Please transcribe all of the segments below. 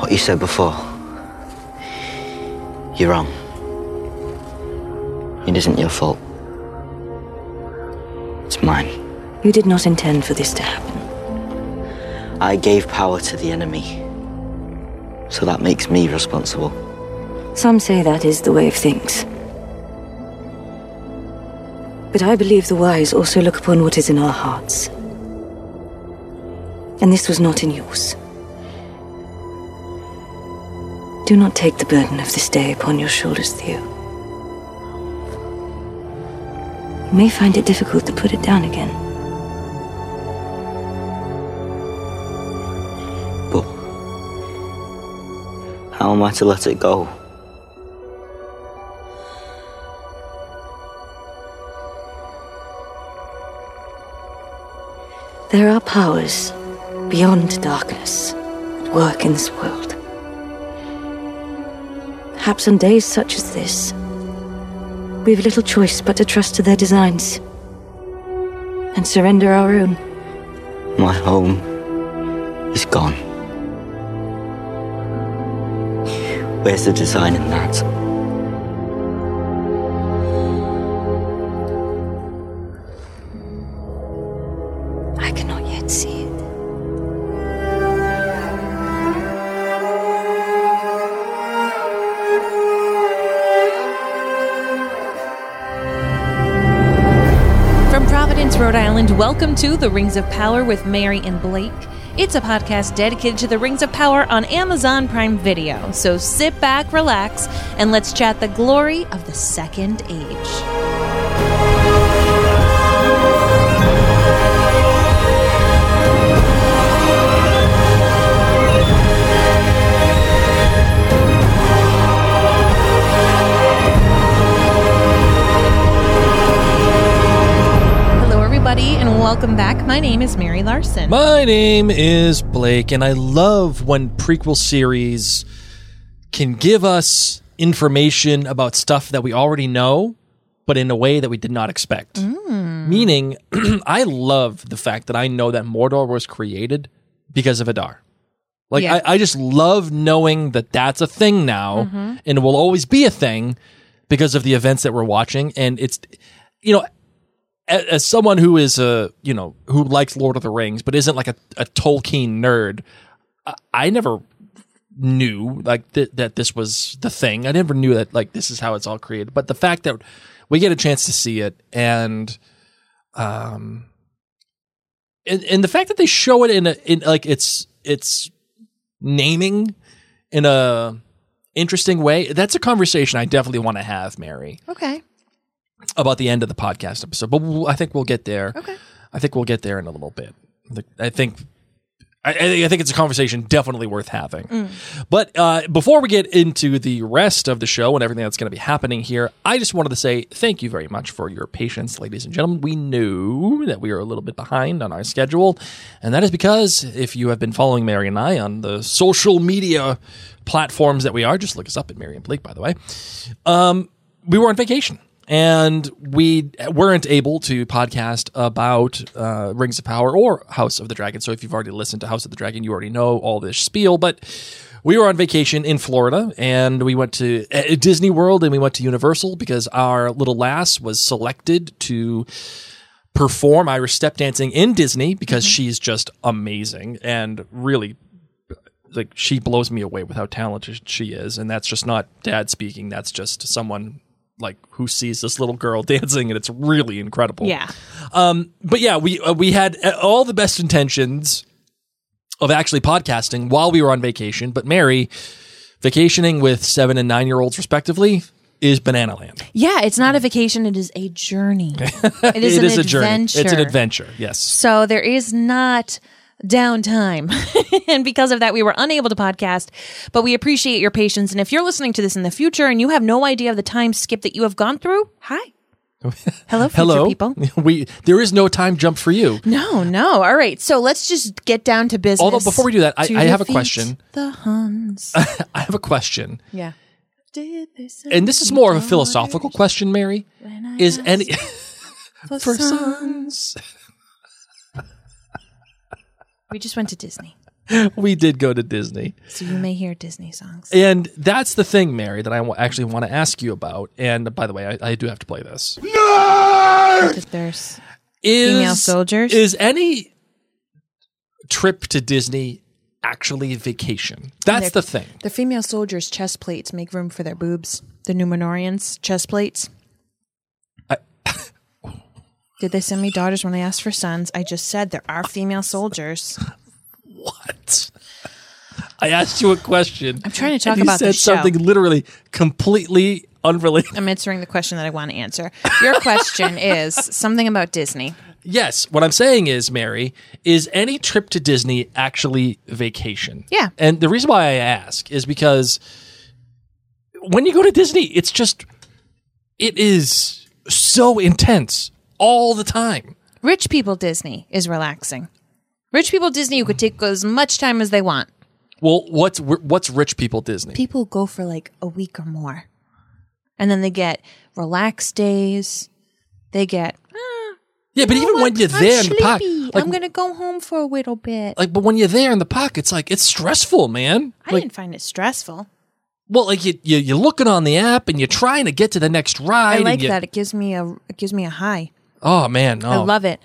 What you said before, you're wrong. It isn't your fault. It's mine. You did not intend for this to happen. I gave power to the enemy, so that makes me responsible. Some say that is the way of things. But I believe the wise also look upon what is in our hearts. And this was not in yours. Do not take the burden of this day upon your shoulders, Theo. You may find it difficult to put it down again. But how am I to let it go? There are powers beyond darkness at work in this world. Perhaps on days such as this, we've little choice but to trust to their designs and surrender our own. My home is gone. Where's the design in that? I cannot yet see it. Rhode Island, welcome to The Rings of Power with Mary and Blake. It's a podcast dedicated to The Rings of Power on Amazon Prime Video. So sit back, relax, and let's chat the glory of the Second Age. And welcome back. My name is Mary Larson. My name is Blake, and I love when prequel series can give us information about stuff that we already know, but in a way that we did not expect. Meaning, I love the fact that I know that Mordor was created because of Adar. Like, yeah. I just love knowing that that's a thing now, and it will always be a thing because of the events that we're watching. And it's, you know, as someone who is who likes Lord of the Rings but isn't like a Tolkien nerd, I never knew that this was the thing. I never knew that this is how it's all created. But the fact that we get a chance to see it, and the fact that they show it in its naming in a interesting way, that's a conversation I definitely want to have, Mary. Okay. About the end of the podcast episode, but I think we'll get there. Okay. I think we'll get there in a little bit. I think it's a conversation definitely worth having. But before we get into the rest of the show and everything that's going to be happening here, I just wanted to say thank you very much for your patience, ladies and gentlemen. We knew that we were a little bit behind on our schedule, and that is because if you have been following Mary and I on the social media platforms that we are, just look us up at Mary and Blake, by the way, we were on vacation. And we weren't able to podcast about Rings of Power or House of the Dragon. So if you've already listened to House of the Dragon, you already know all this spiel. But we were on vacation in Florida, and we went to Disney World, and we went to Universal because our little lass was selected to perform Irish step dancing in Disney because she's just amazing and really... she blows me away with how talented she is. And that's just not dad speaking. That's just someone... who sees this little girl dancing, and it's really incredible. Yeah. But yeah, we had all the best intentions of actually podcasting while we were on vacation. But Mary, vacationing with 7 and 9 year olds respectively is banana land. Yeah, it's not a vacation; it is a journey. It is an adventure. It's an adventure. Yes. So there is not downtime. And because of that, we were unable to podcast, but we appreciate your patience. And if you're listening to this in the future and you have no idea of the time skip that you have gone through, hi. Hello, future people. There is no time jump for you. No. All right. So let's just get down to business. Although before we do that, I have a question. The Huns. I have a question. Yeah. And this is more of a philosophical question, Mary. Is any... for sons. We just went to Disney. We did go to Disney. So you may hear Disney songs. And that's the thing, Mary, that I actually want to ask you about. And by the way, I do have to play this. No! Because there's female soldiers. Is any trip to Disney actually vacation? That's the thing. The female soldiers' chest plates make room for their boobs. The Numenorians' chest plates. Did they send me daughters when they asked for sons? I just said there are female soldiers. What? I asked you a question. I'm trying to talk about the show. You said something literally completely unrelated. I'm answering the question that I want to answer. Your question is something about Disney. Yes. What I'm saying is, Mary, is any trip to Disney actually vacation? Yeah. And the reason why I ask is because when you go to Disney, it is so intense all the time. Rich people Disney is relaxing. Rich people Disney, you could take as much time as they want. Well, what's rich people Disney? People go for like a week or more. And then they get relaxed days. They get... yeah, but even when you're there in the pocket... I'm going to go home for a little bit. But when you're there in the pocket, it's like, it's stressful, man. I didn't find it stressful. Well, like you're looking on the app and you're trying to get to the next ride. I like that. It gives me a high. Oh, man. Oh. I love it.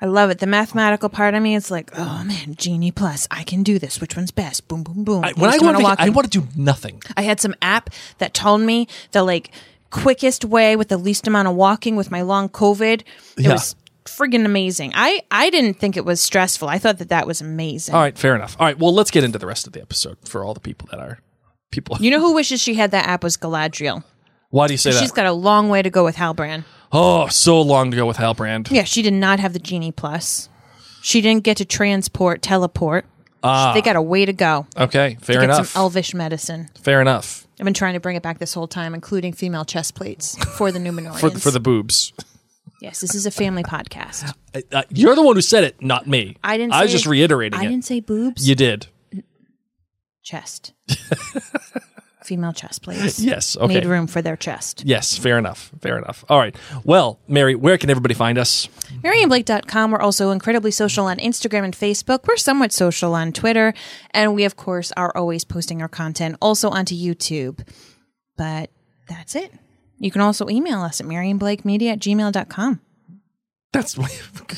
The mathematical part of me is like, oh, man, Genie Plus. I can do this. Which one's best? Boom, boom, boom. When I want to do nothing. I had some app that told me the like quickest way with the least amount of walking with my long COVID. It was friggin' amazing. I didn't think it was stressful. I thought that was amazing. All right. Fair enough. All right. Well, let's get into the rest of the episode for all the people that are people. You know who wishes she had that app was Galadriel. Why do you say that? She's got a long way to go with Halbrand. Oh, so long to go with Halbrand. Yeah, she did not have the Genie Plus. She didn't get to teleport. They got a way to go. Okay, fair enough. Get some elvish medicine. Fair enough. I've been trying to bring it back this whole time, including female chest plates for the Numenorians. for the boobs. Yes, this is a family podcast. You're the one who said it, not me. I didn't say I was just reiterating it. I didn't say boobs. You did. Chest. Female chest plates. Yes, okay. Made room for their chest. Yes, fair enough. All right. Well, Mary, where can everybody find us? maryandblake.com. We're also incredibly social on Instagram and Facebook. We're somewhat social on Twitter. And we, of course, are always posting our content also onto YouTube. But that's it. You can also email us at maryandblakemedia@gmail.com. That's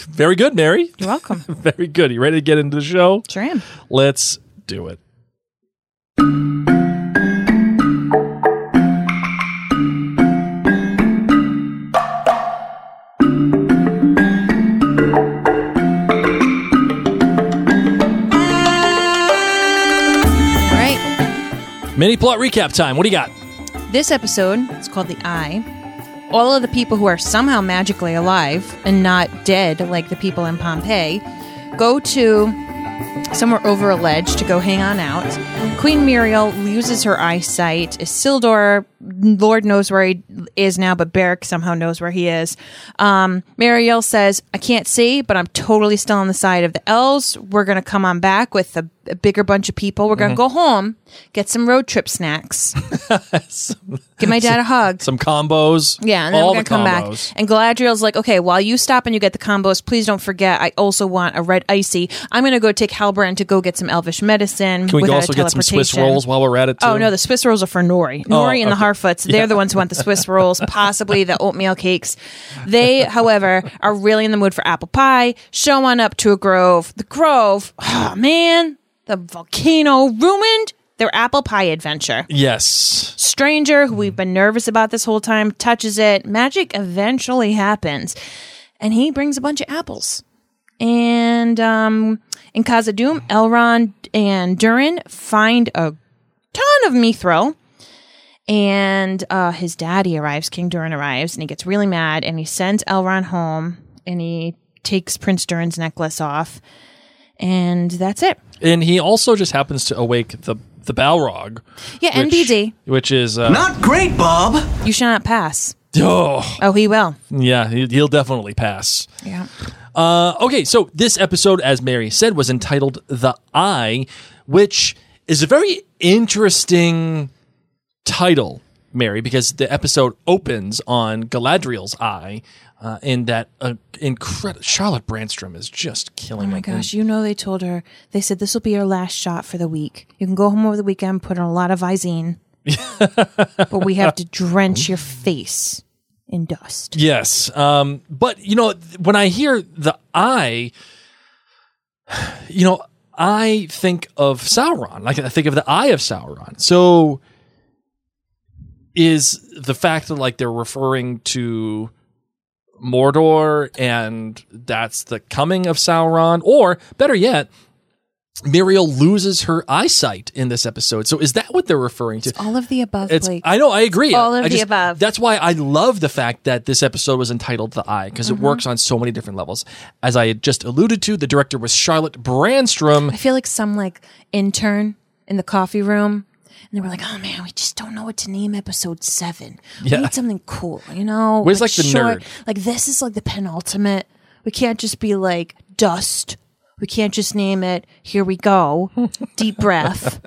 very good, Mary. You're welcome. Very good. You ready to get into the show? Sure am. Let's do it. Mini plot recap time. What do you got? This episode is called The Eye. All of the people who are somehow magically alive and not dead, like the people in Pompeii, go to somewhere over a ledge to go hang on out. Queen Míriel loses her eyesight. Isildur, Lord knows where he is now, but Beric somehow knows where he is. Míriel says, I can't see, but I'm totally still on the side of the elves. We're going to come on back with a bigger bunch of people. We're going to go home, get some road trip snacks, give my dad a hug. Some combos. Yeah, and then we're going to come back. And Galadriel's like, okay, while you stop and you get the combos, please don't forget, I also want a red icy. I'm going to go take Halbrand to go get some elvish medicine. Can we also get some Swiss rolls while we're at it, too? Oh, no, the Swiss rolls are for Nori. Nori and the Harfoots, they're the ones who want the Swiss rolls, possibly the oatmeal cakes. They, however, are really in the mood for apple pie. Show on up to a grove. The grove, oh, man. The volcano ruined their apple pie adventure. Yes. Stranger, who we've been nervous about this whole time, touches it. Magic eventually happens. And he brings a bunch of apples. And in Khazad Dûm, Elrond and Durin find a ton of Mithril. And his daddy arrives, King Durin arrives, and he gets really mad. And he sends Elrond home. And he takes Prince Durin's necklace off. And that's it. And he also just happens to awake the Balrog. Yeah, which, NBD. Which is... not great, Bob! You shall not pass. Oh, he will. Yeah, he'll definitely pass. Yeah. Okay, so this episode, as Mary said, was entitled The Eye, which is a very interesting title, Mary, because the episode opens on Galadriel's eye. In that incredible... Charlotte Brandstrom is just killing me. Oh my gosh, you know they told her, they said this will be your last shot for the week. You can go home over the weekend, put in a lot of Visine, but we have to drench your face in dust. Yes, but, you know, when I hear the eye, you know, I think of Sauron. Like, I think of the eye of Sauron. So is the fact that, like, they're referring to... Mordor, and that's the coming of Sauron, or better yet, Míriel loses her eyesight in this episode. So is that what they're referring to? It's all of the above, Blake. I know, I agree. All of the above. That's why I love the fact that this episode was entitled The Eye, because it works on so many different levels. As I had just alluded to, the director was Charlotte Brandstrom. I feel like some like intern in the coffee room. And they were like, oh, man, we just don't know what to name episode 7. We need something cool, you know? Where's like the short, nerd? Like, this is like the penultimate. We can't just be like dust. We can't just name it, here we go, deep breath,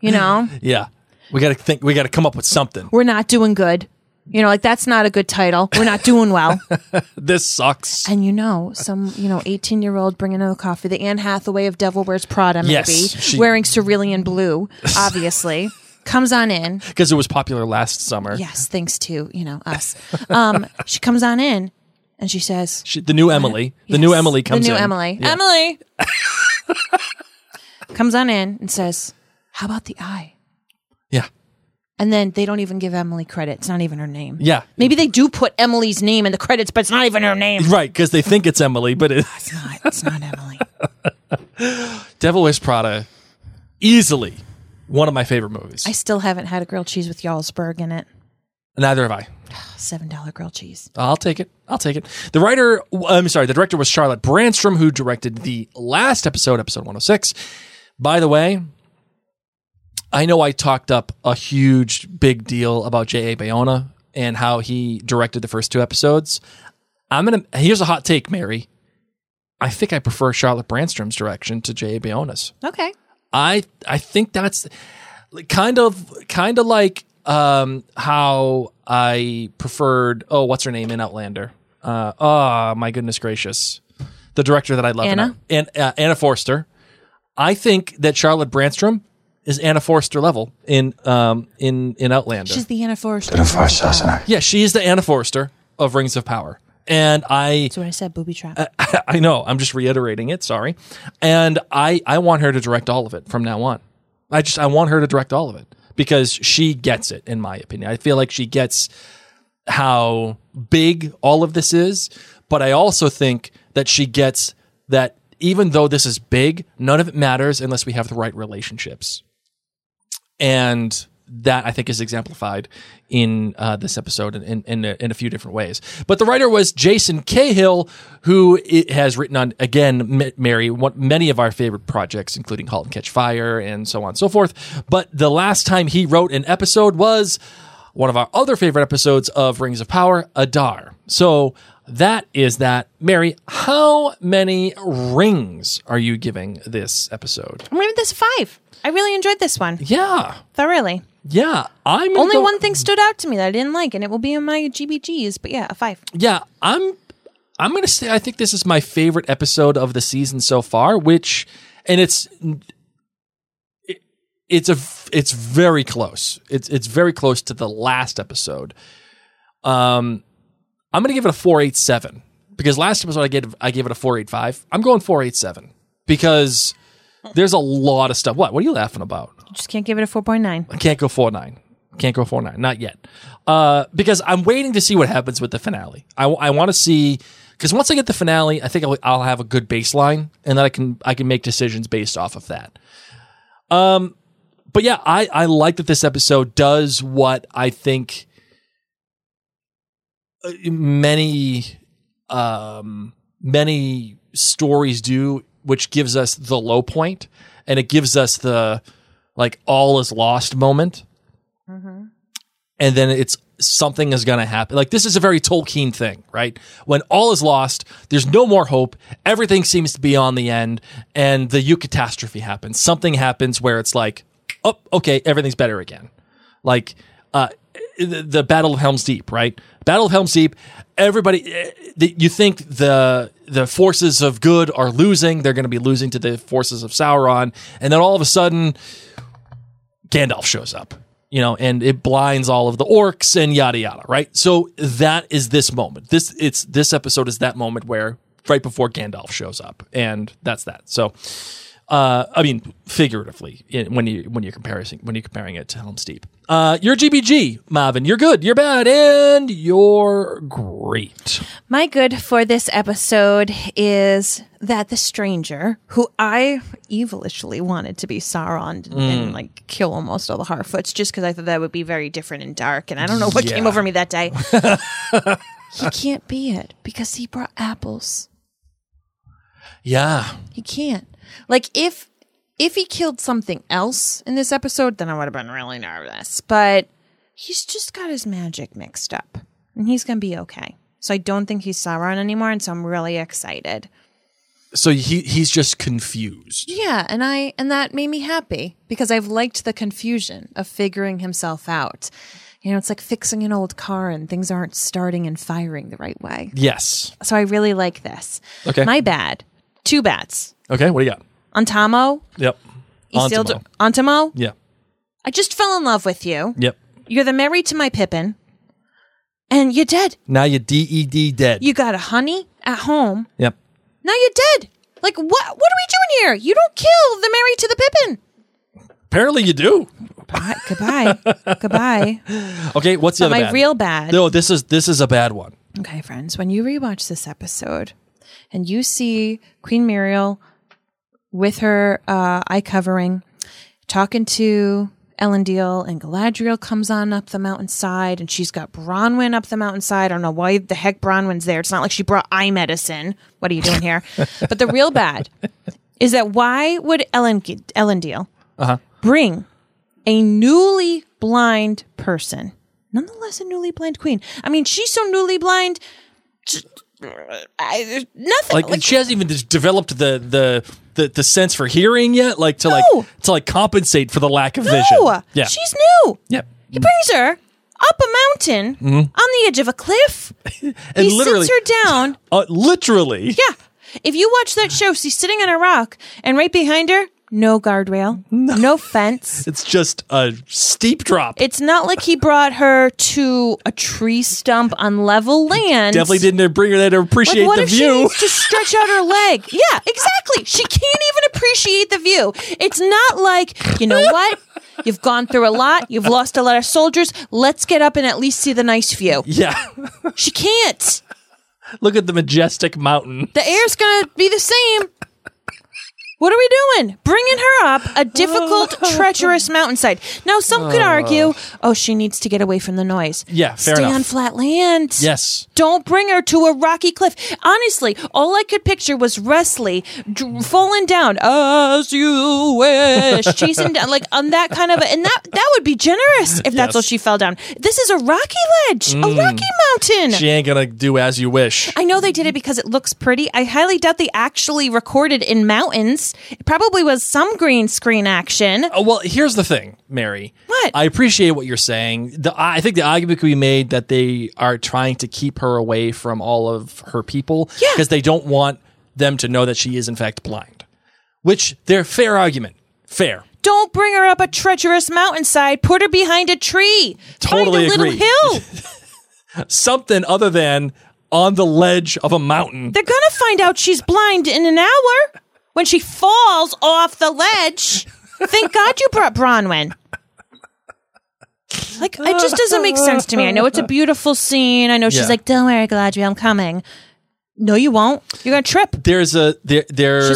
you know? Yeah. We got to think, we got to come up with something. We're not doing good. You know, like, that's not a good title. We're not doing well. This sucks. And you know, some, you know, 18-year-old bringing in the coffee, the Anne Hathaway of Devil Wears Prada, maybe, wearing cerulean blue, obviously, comes on in. Because it was popular last summer. Yes, thanks to, you know, us. She comes on in, and she says... the new Emily. Yes, the new Emily comes in. The new Emily. Yeah. Emily! Comes on in and says, how about the eye? Yeah. And then they don't even give Emily credit. It's not even her name. Yeah. Maybe they do put Emily's name in the credits, but it's not even her name. Right, because they think it's Emily, but it's not. It's not Emily. Devil Wears Prada, easily one of my favorite movies. I still haven't had a grilled cheese with Jarlsberg in it. Neither have I. $7 grilled cheese. I'll take it. I'll take it. The director was Charlotte Brandstrom, who directed the last episode, episode 106. By the way... I know I talked up a huge, big deal about J.A. Bayona and how he directed the first 2 episodes. Here's a hot take, Mary. I think I prefer Charlotte Brandstrom's direction to J.A. Bayona's. Okay. I think that's kind of like how I preferred. Oh, what's her name in Outlander? Oh my goodness gracious, the director that I love, Anna Forster. I think that Charlotte Brandstrom is Anna Forster level in Outlander. She's the Anna Forster. Yeah, she is the Anna Forster of Rings of Power. And that's what I said, booby trap. I know. I'm just reiterating it. Sorry. And I want her to direct all of it from now on. I want her to direct all of it because she gets it, in my opinion. I feel like she gets how big all of this is, but I also think that she gets that even though this is big, none of it matters unless we have the right relationships. And that, I think, is exemplified in this episode in a few different ways. But the writer was Jason Cahill, who has written on, again, Mary, many of our favorite projects, including Halt and Catch Fire and so on and so forth. But the last time he wrote an episode was one of our other favorite episodes of Rings of Power, Adar. So that is that. Mary, how many rings are you giving this episode? I'm giving this 5. I really enjoyed this one. Yeah. Thoroughly. Yeah. One thing stood out to me that I didn't like, and it will be in my GBGs, but yeah, a 5. Yeah. I'm going to say I think this is my favorite episode of the season so far, which, and it's very close. It's very close to the last episode. I'm going to give it a 4.87 because last episode I gave it a 4.85. I'm going 4.87 because there's a lot of stuff. What are you laughing about? You just can't give it a 4.9. I can't go 4.9. Can't go 4.9. Not yet. Because I'm waiting to see what happens with the finale. I want to see, because once I get the finale, I think I'll have a good baseline and then I can make decisions based off of that. But yeah, I like that this episode does what I think many stories do which gives us the low point, and it gives us the like all is lost moment. Mm-hmm. And then it's something is going to happen. Like, this is a very Tolkien thing, right? When all is lost, there's no more hope. Everything seems to be on the end, and the eucatastrophe happens. Something happens where it's like, oh, okay, everything's better again. Like the Battle of Helm's Deep, right? Battle of Helm's Deep. Everybody, you think the forces of good are losing. They're going to be losing to the forces of Sauron, and then all of a sudden, Gandalf shows up. You know, and it blinds all of the orcs and yada yada, right? So that is this moment. This episode is that moment where right before Gandalf shows up, and that's that. So, I mean, figuratively, when you're comparing it to Helm's Deep, your GBG, Marvin, you're good, you're bad, and you're great. My good for this episode is that the stranger, who I evilishly wanted to be Sauron and like kill almost all the Harfoots, just because I thought that would be very different and dark, and I don't know what came over me that day. He can't be it because he brought apples. Yeah, he can't. Like if he killed something else in this episode, then I would have been really nervous. But he's just got his magic mixed up, and he's going to be okay. So I don't think he's Sauron anymore, and so I'm really excited. So he's just confused. Yeah, and that made me happy, because I've liked the confusion of figuring himself out. You know, it's like fixing an old car and things aren't starting and firing the right way. Yes. So I really like this. Okay. My bad. 2 bats. Okay, what do you got? Antamo? Yep. Isildur. Antamo? Yeah. I just fell in love with you. Yep. You're the Mary to my Pippin. And you're dead. Now you're D-E-D dead. You got a honey at home. Yep. Now you're dead. Like, what are we doing here? You don't kill the Mary to the Pippin. Apparently you do. Goodbye. Okay, what's the other bad? My real bad. No, this is a bad one. Okay, friends. When you rewatch this episode and you see Queen Míriel with her eye covering, talking to Elendil, and Galadriel comes on up the mountainside, and she's got Bronwyn up the mountainside. I don't know why the heck Bronwyn's there. It's not like she brought eye medicine. What are you doing here? But the real bad is that why would Elendil bring a newly blind person, nonetheless a newly blind queen? I mean, she's so newly blind... nothing. Like she hasn't even developed the sense for hearing yet. Like to compensate for the lack of vision. Yeah. She's new. Yep. He brings her up a mountain on the edge of a cliff. And he sits her down. Literally. Yeah. If you watch that show, she's sitting on a rock, and right behind her, no guardrail, no fence. It's just a steep drop. It's not like he brought her to a tree stump on level land. Definitely didn't bring her there to appreciate the view. What if she needs to stretch out her leg? Yeah, exactly. She can't even appreciate the view. It's not like, you know what? You've gone through a lot. You've lost a lot of soldiers. Let's get up and at least see the nice view. Yeah. She can't. Look at the majestic mountain. The air's going to be the same. What are we doing? Bringing her up a difficult, treacherous mountainside. Now, some could argue, she needs to get away from the noise. Yeah, fair enough. Stay on flat land. Yes. Don't bring her to a rocky cliff. Honestly, all I could picture was Wesley falling down, as you wish, chasing down, like on that kind of, and that would be generous if that's how she fell down. This is a rocky ledge, a rocky mountain. She ain't gonna do as you wish. I know they did it because it looks pretty. I highly doubt they actually recorded in mountains. It probably was some green screen action. Oh, well, here's the thing, Mary. What? I appreciate what you're saying. I think the argument could be made that they are trying to keep her away from all of her people. Yeah. Because they don't want them to know that she is, in fact, blind. Which, they're fair argument. Fair. Don't bring her up a treacherous mountainside. Put her behind a tree. Totally agree. Find a little hill. Something other than on the ledge of a mountain. They're going to find out she's blind in an hour. When she falls off the ledge, thank God you brought Bronwyn. Like, it just doesn't make sense to me. I know it's a beautiful scene. I know she's like, don't worry, Galadriel, I'm coming. No, you won't. You're gonna trip. She doesn't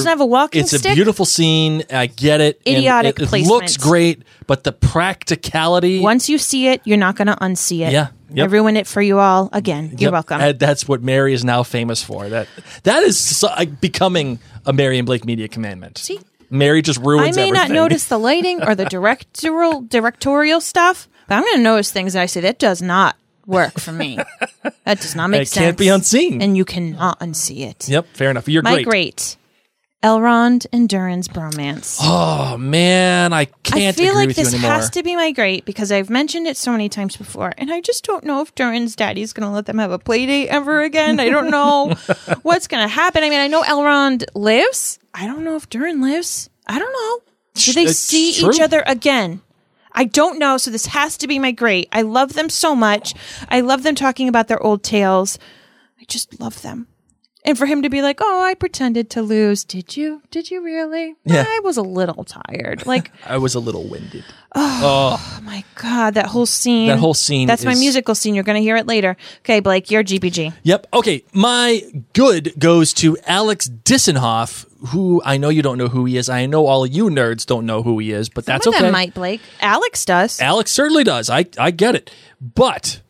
have a walking stick. It's a beautiful scene. I get it. Idiotic placement. It looks great, but the practicality. Once you see it, you're not gonna unsee it. Yeah. Yep. I ruined it for you all again. You're welcome. And that's what Mary is now famous for. That is becoming a Mary and Blake media commandment. See, Mary just ruins everything. I may not notice the lighting or the directorial stuff, but I'm going to notice things. And I say that does not work for me. That does not make sense. It can't be unseen, and you cannot unsee it. Yep, fair enough. You're great. My great. Elrond and Durin's bromance. Oh, man, I can't agree with you anymore. I feel like this has to be my great because I've mentioned it so many times before, and I just don't know if Durin's daddy's going to let them have a play date ever again. I don't know what's going to happen. I mean, I know Elrond lives. I don't know if Durin lives. I don't know. Do they see each other again? I don't know, so this has to be my great. I love them so much. I love them talking about their old tales. I just love them. And for him to be like, oh, I pretended to lose. Did you? Did you really? Yeah. I was a little tired. Like I was a little winded. Oh, my God. That whole scene. That's my musical scene. You're going to hear it later. Okay, Blake, you're GPG. Yep. Okay. My good goes to Alex Dissenhoff, who I know you don't know who he is. I know all you nerds don't know who he is, but that's okay. Some of them might, Blake. Alex does. Alex certainly does. I get it. But,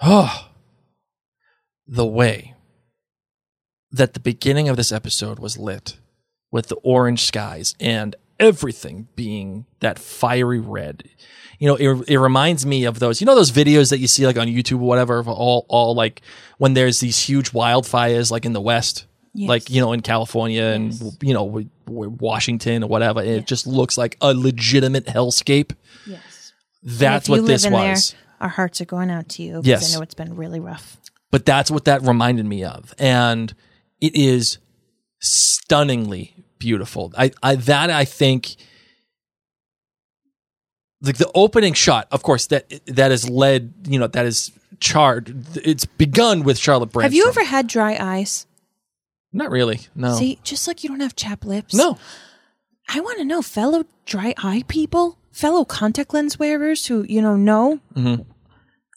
the way that the beginning of this episode was lit with the orange skies and everything being that fiery red. You know, it reminds me of those, you know, those videos that you see like on YouTube or whatever, of all like when there's these huge wildfires like in the West, yes, like, you know, in California and, yes, you know, Washington or whatever. It just looks like a legitimate hellscape. Yes. That's what this was. There, our hearts are going out to you because I know it's been really rough. But that's what that reminded me of. And it is stunningly beautiful. I think like the opening shot, of course, that is led, you know, that is charred. It's begun with Charlotte Brandstrom. Have you ever had dry eyes? Not really. No. See, just like you don't have chapped lips. No. I want to know, fellow dry eye people, fellow contact lens wearers who, you know. Mm-hmm.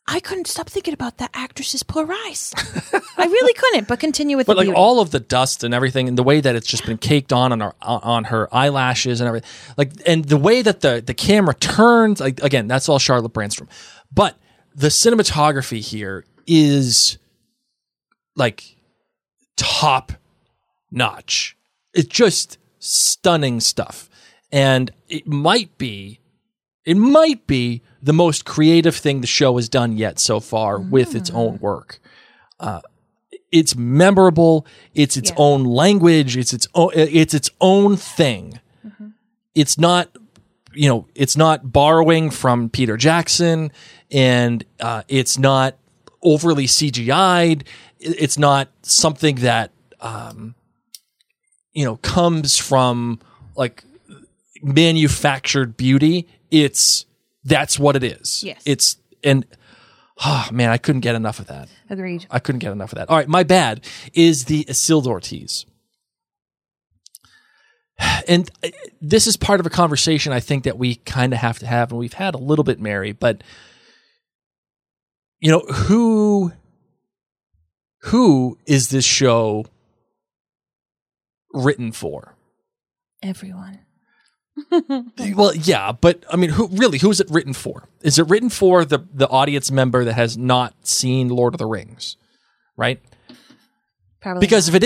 I couldn't stop thinking about that actress's poor eyes. I really couldn't, but continue with the beauty. All of the dust and everything and the way that it's just been caked on her eyelashes and everything. Like, and the way that the camera turns, like, again, that's all Charlotte Brandstrom. But the cinematography here is like top notch. It's just stunning stuff. And it might be the most creative thing the show has done yet so far with its own work. It's memorable. It's its own language. It's its own thing. Mm-hmm. It's not, you know, it's not borrowing from Peter Jackson, and it's not overly CGI'd. It's not something that, you know, comes from like manufactured beauty. That's what it is. Yes. I couldn't get enough of that. Agreed. I couldn't get enough of that. All right, my bad is the Isildur tease. And this is part of a conversation I think that we kind of have to have, and we've had a little bit, Mary, but you know, who is this show written for? Everyone. Well, yeah, but I mean, who's it written for? Is it written for the audience member that has not seen Lord of the Rings, right? Probably. Because not.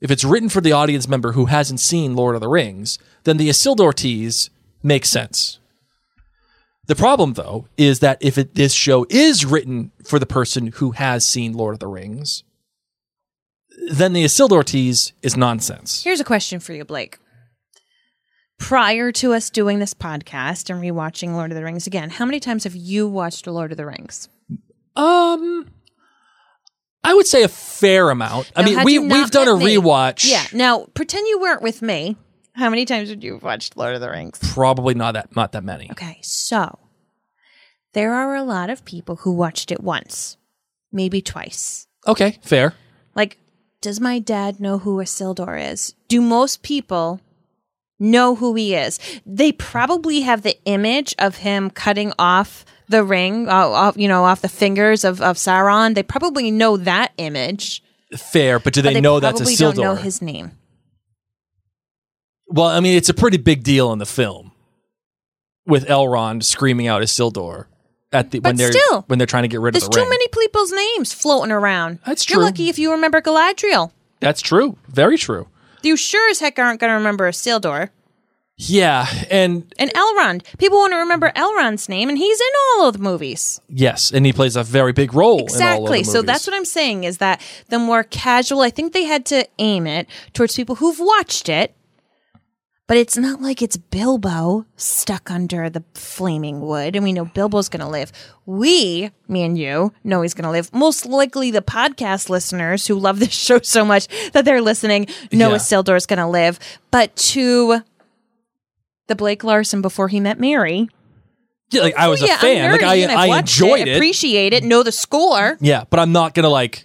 If it's written for the audience member who hasn't seen Lord of the Rings, then the Isildur tease makes sense. The problem, though, is that if this show is written for the person who has seen Lord of the Rings, then the Isildur tease is nonsense. Here's a question for you, Blake. Prior to us doing this podcast and rewatching Lord of the Rings again, how many times have you watched Lord of the Rings? I would say a fair amount. Now, I mean, we've done a rewatch. Yeah. Now, pretend you weren't with me. How many times would you have watched Lord of the Rings? Probably not that many. Okay, so there are a lot of people who watched it once, maybe twice. Okay, fair. Like, does my dad know who Isildur is? Do most people know who he is? They probably have the image of him cutting off the ring, off the fingers of Sauron. They probably know that image. Fair, but do they know that's Isildur? Probably don't know his name. Well, I mean, it's a pretty big deal in the film with Elrond screaming out Isildur when they're trying to get rid of the ring. There's too many people's names floating around. That's true. You're lucky if you remember Galadriel. That's true. Very true. You sure as heck aren't going to remember Isildur. Yeah, and Elrond. People want to remember Elrond's name, and he's in all of the movies. Yes, and he plays a very big role in all of the movies. So that's what I'm saying, is that the more casual, I think they had to aim it towards people who've watched it, but it's not like it's Bilbo stuck under the flaming wood, and we know Bilbo's going to live. We, me and you, know he's going to live. Most likely the podcast listeners who love this show so much that they're listening know Isildur's going to live, but to... The Blake Larson before he met Mary. Yeah, like I was a fan. Like I enjoyed it, appreciate it, know the score. Yeah, but I'm not gonna like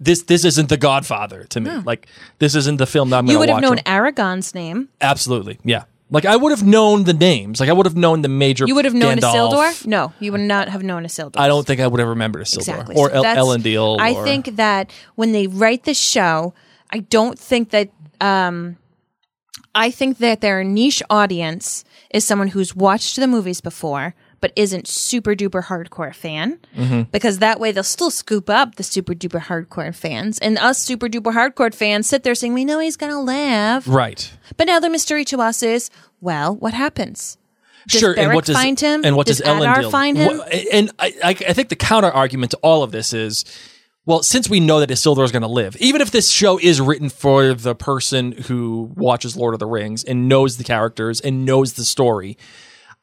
this isn't The Godfather to me. Like this isn't the film that I'm gonna watch. You would have known Aragorn's name. Absolutely, yeah. Like I would have known the names. Like I would have known the major. You would have known Gandalf. Isildur? No, you would not have known Isildur. I don't think I would have remembered Isildur or Elendil. I think that when they write the show, I don't think that. I think that their niche audience is someone who's watched the movies before, but isn't super duper hardcore fan, because that way they'll still scoop up the super duper hardcore fans, and us super duper hardcore fans sit there saying, we know he's going to live. Right. But now the mystery to us is, well, what happens? Does Beric find him? And what does Elendil find him? And I think the counter argument to all of this is, well, since we know that Isildur is going to live, even if this show is written for the person who watches Lord of the Rings and knows the characters and knows the story,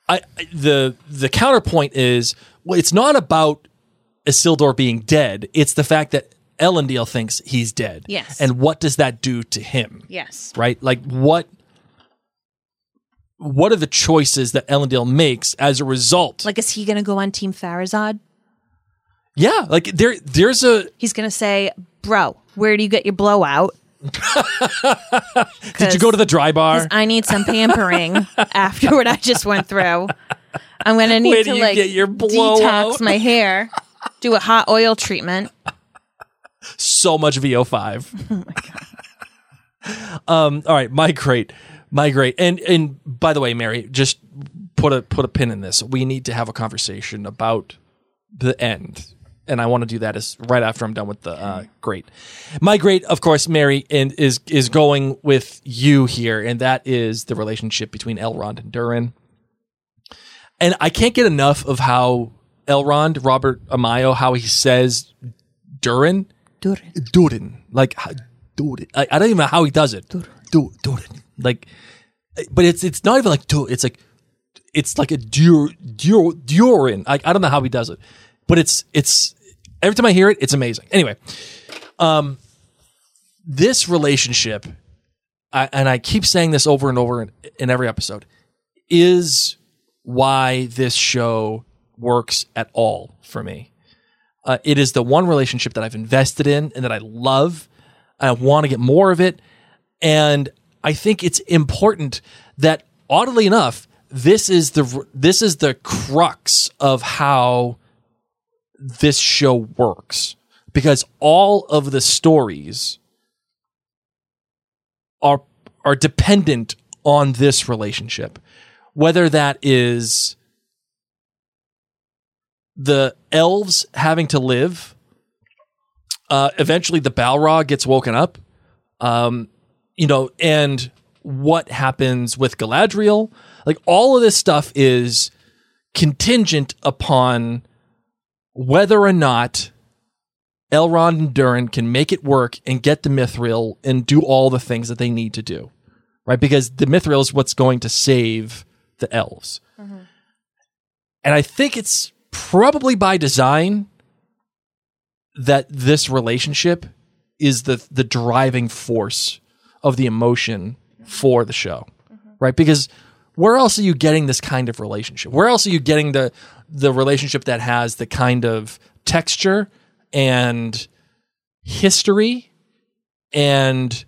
the counterpoint is, well, it's not about Isildur being dead. It's the fact that Elendil thinks he's dead. Yes. And what does that do to him? Yes. Right? Like, what are the choices that Elendil makes as a result? Like, is he going to go on Team Pharazôn? Yeah, like there's a... He's going to say, bro, where do you get your blowout? Did you go to the dry bar? Because I need some pampering after what I just went through. I'm going to need to detox my hair, do a hot oil treatment. So much VO5. Oh my God. All right, migrate. And by the way, Mary, just put a pin in this. We need to have a conversation about the end. And I want to do that is right after I'm done with the great. My great, of course, Mary, and is going with you here, and that is the relationship between Elrond and Durin. And I can't get enough of how Elrond, Robert Amayo, how he says Durin. Like Durin. I don't even know how he does it. Durin. Like, but it's not even like Durin. It's like a Durin. I don't know how he does it. But it's every time I hear it, it's amazing. Anyway, this relationship, and I keep saying this over and over in every episode, is why this show works at all for me. It is the one relationship that I've invested in and that I love. I want to get more of it. And I think it's important that, oddly enough, this is the crux of how this show works, because all of the stories are dependent on this relationship, whether that is the elves having to live, eventually the Balrog gets woken up, and what happens with Galadriel. Like, all of this stuff is contingent upon whether or not Elrond and Durin can make it work and get the Mithril and do all the things that they need to do, right? Because the Mithril is what's going to save the elves. Mm-hmm. And I think it's probably by design that this relationship is the driving force of the emotion for the show, right? Because... where else are you getting this kind of relationship? Where else are you getting the relationship that has the kind of texture and history and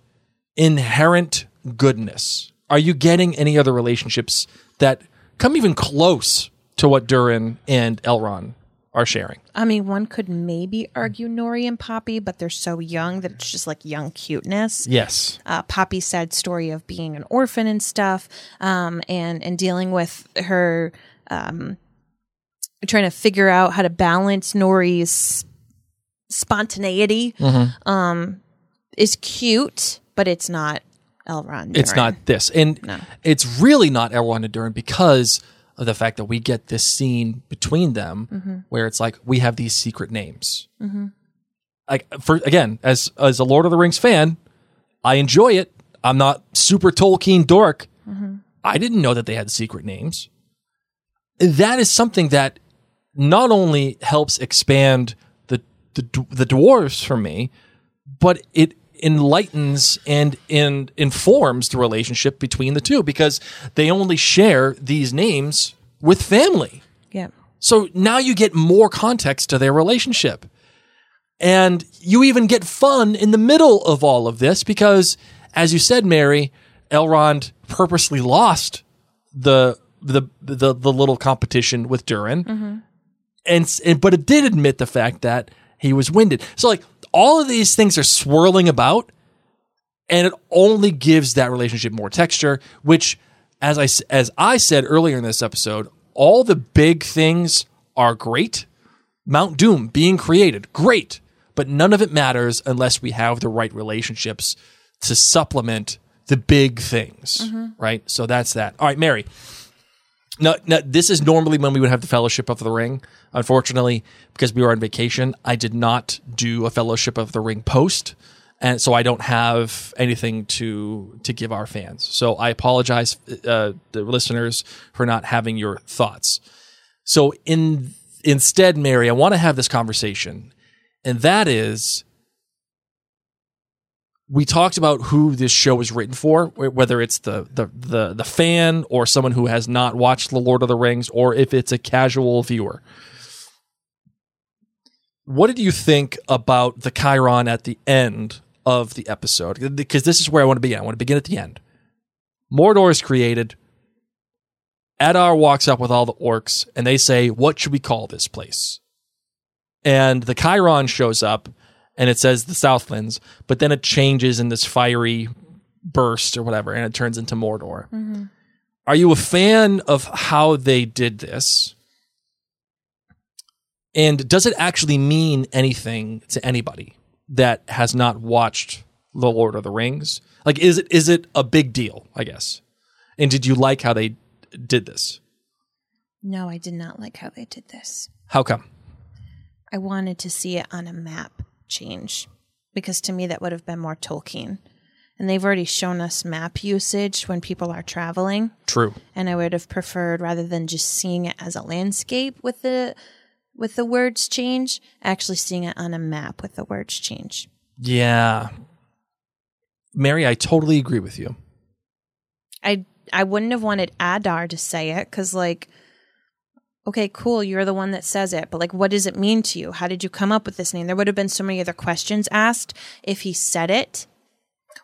inherent goodness? Are you getting any other relationships that come even close to what Durin and Elrond are sharing. I mean, one could maybe argue Nori and Poppy, but they're so young that it's just like young cuteness. Yes. Poppy's sad story of being an orphan and stuff, and dealing with her trying to figure out how to balance Nori's spontaneity is cute, but it's not Elrond and Durin. It's not this. And it's really not Elrond and Durin because of the fact that we get this scene between them where it's like, we have these secret names. Like, for again, as a Lord of the Rings fan, I enjoy it. I'm not super Tolkien dork. I didn't know that they had secret names. That is something that not only helps expand the dwarves for me, but it enlightens and informs the relationship between the two because they only share these names with family. Yeah. So now you get more context to their relationship. And you even get fun in the middle of all of this because, as you said, Mary, Elrond purposely lost the little competition with Durin. And but it did admit the fact that he was winded. So like all of these things are swirling about, and it only gives that relationship more texture, which, as I said earlier in this episode, all the big things are great. Mount Doom being created, great. But none of it matters unless we have the right relationships to supplement the big things, right? So that's that. All right, Mary. No, this is normally when we would have the Fellowship of the Ring. Unfortunately, because we were on vacation, I did not do a Fellowship of the Ring post, and so I don't have anything to give our fans. So I apologize, the listeners, for not having your thoughts. So instead, Mary, I want to have this conversation, and that is, we talked about who this show is written for, whether it's the fan or someone who has not watched The Lord of the Rings, or if it's a casual viewer. What did you think about the Chiron at the end of the episode? Because this is where I want to begin. I want to begin at the end. Mordor is created. Adar walks up with all the orcs, and they say, "What should we call this place?" And the Chiron shows up. And it says the Southlands, but then it changes in this fiery burst or whatever, and it turns into Mordor. Are you a fan of how they did this? And does it actually mean anything to anybody that has not watched The Lord of the Rings? Like, is it a big deal, I guess? And did you like how they did this? No, I did not like how they did this. How come? I wanted to see it on a map change, because to me that would have been more Tolkien, and they've already shown us map usage when people are traveling. True. And I would have preferred, rather than just seeing it as a landscape with the words change, actually seeing it on a map with the words change. Yeah. Mary, I totally agree with you. I wouldn't have wanted Adar to say it, because like, okay, cool, you're the one that says it, but like, what does it mean to you? How did you come up with this name? There would have been so many other questions asked if he said it.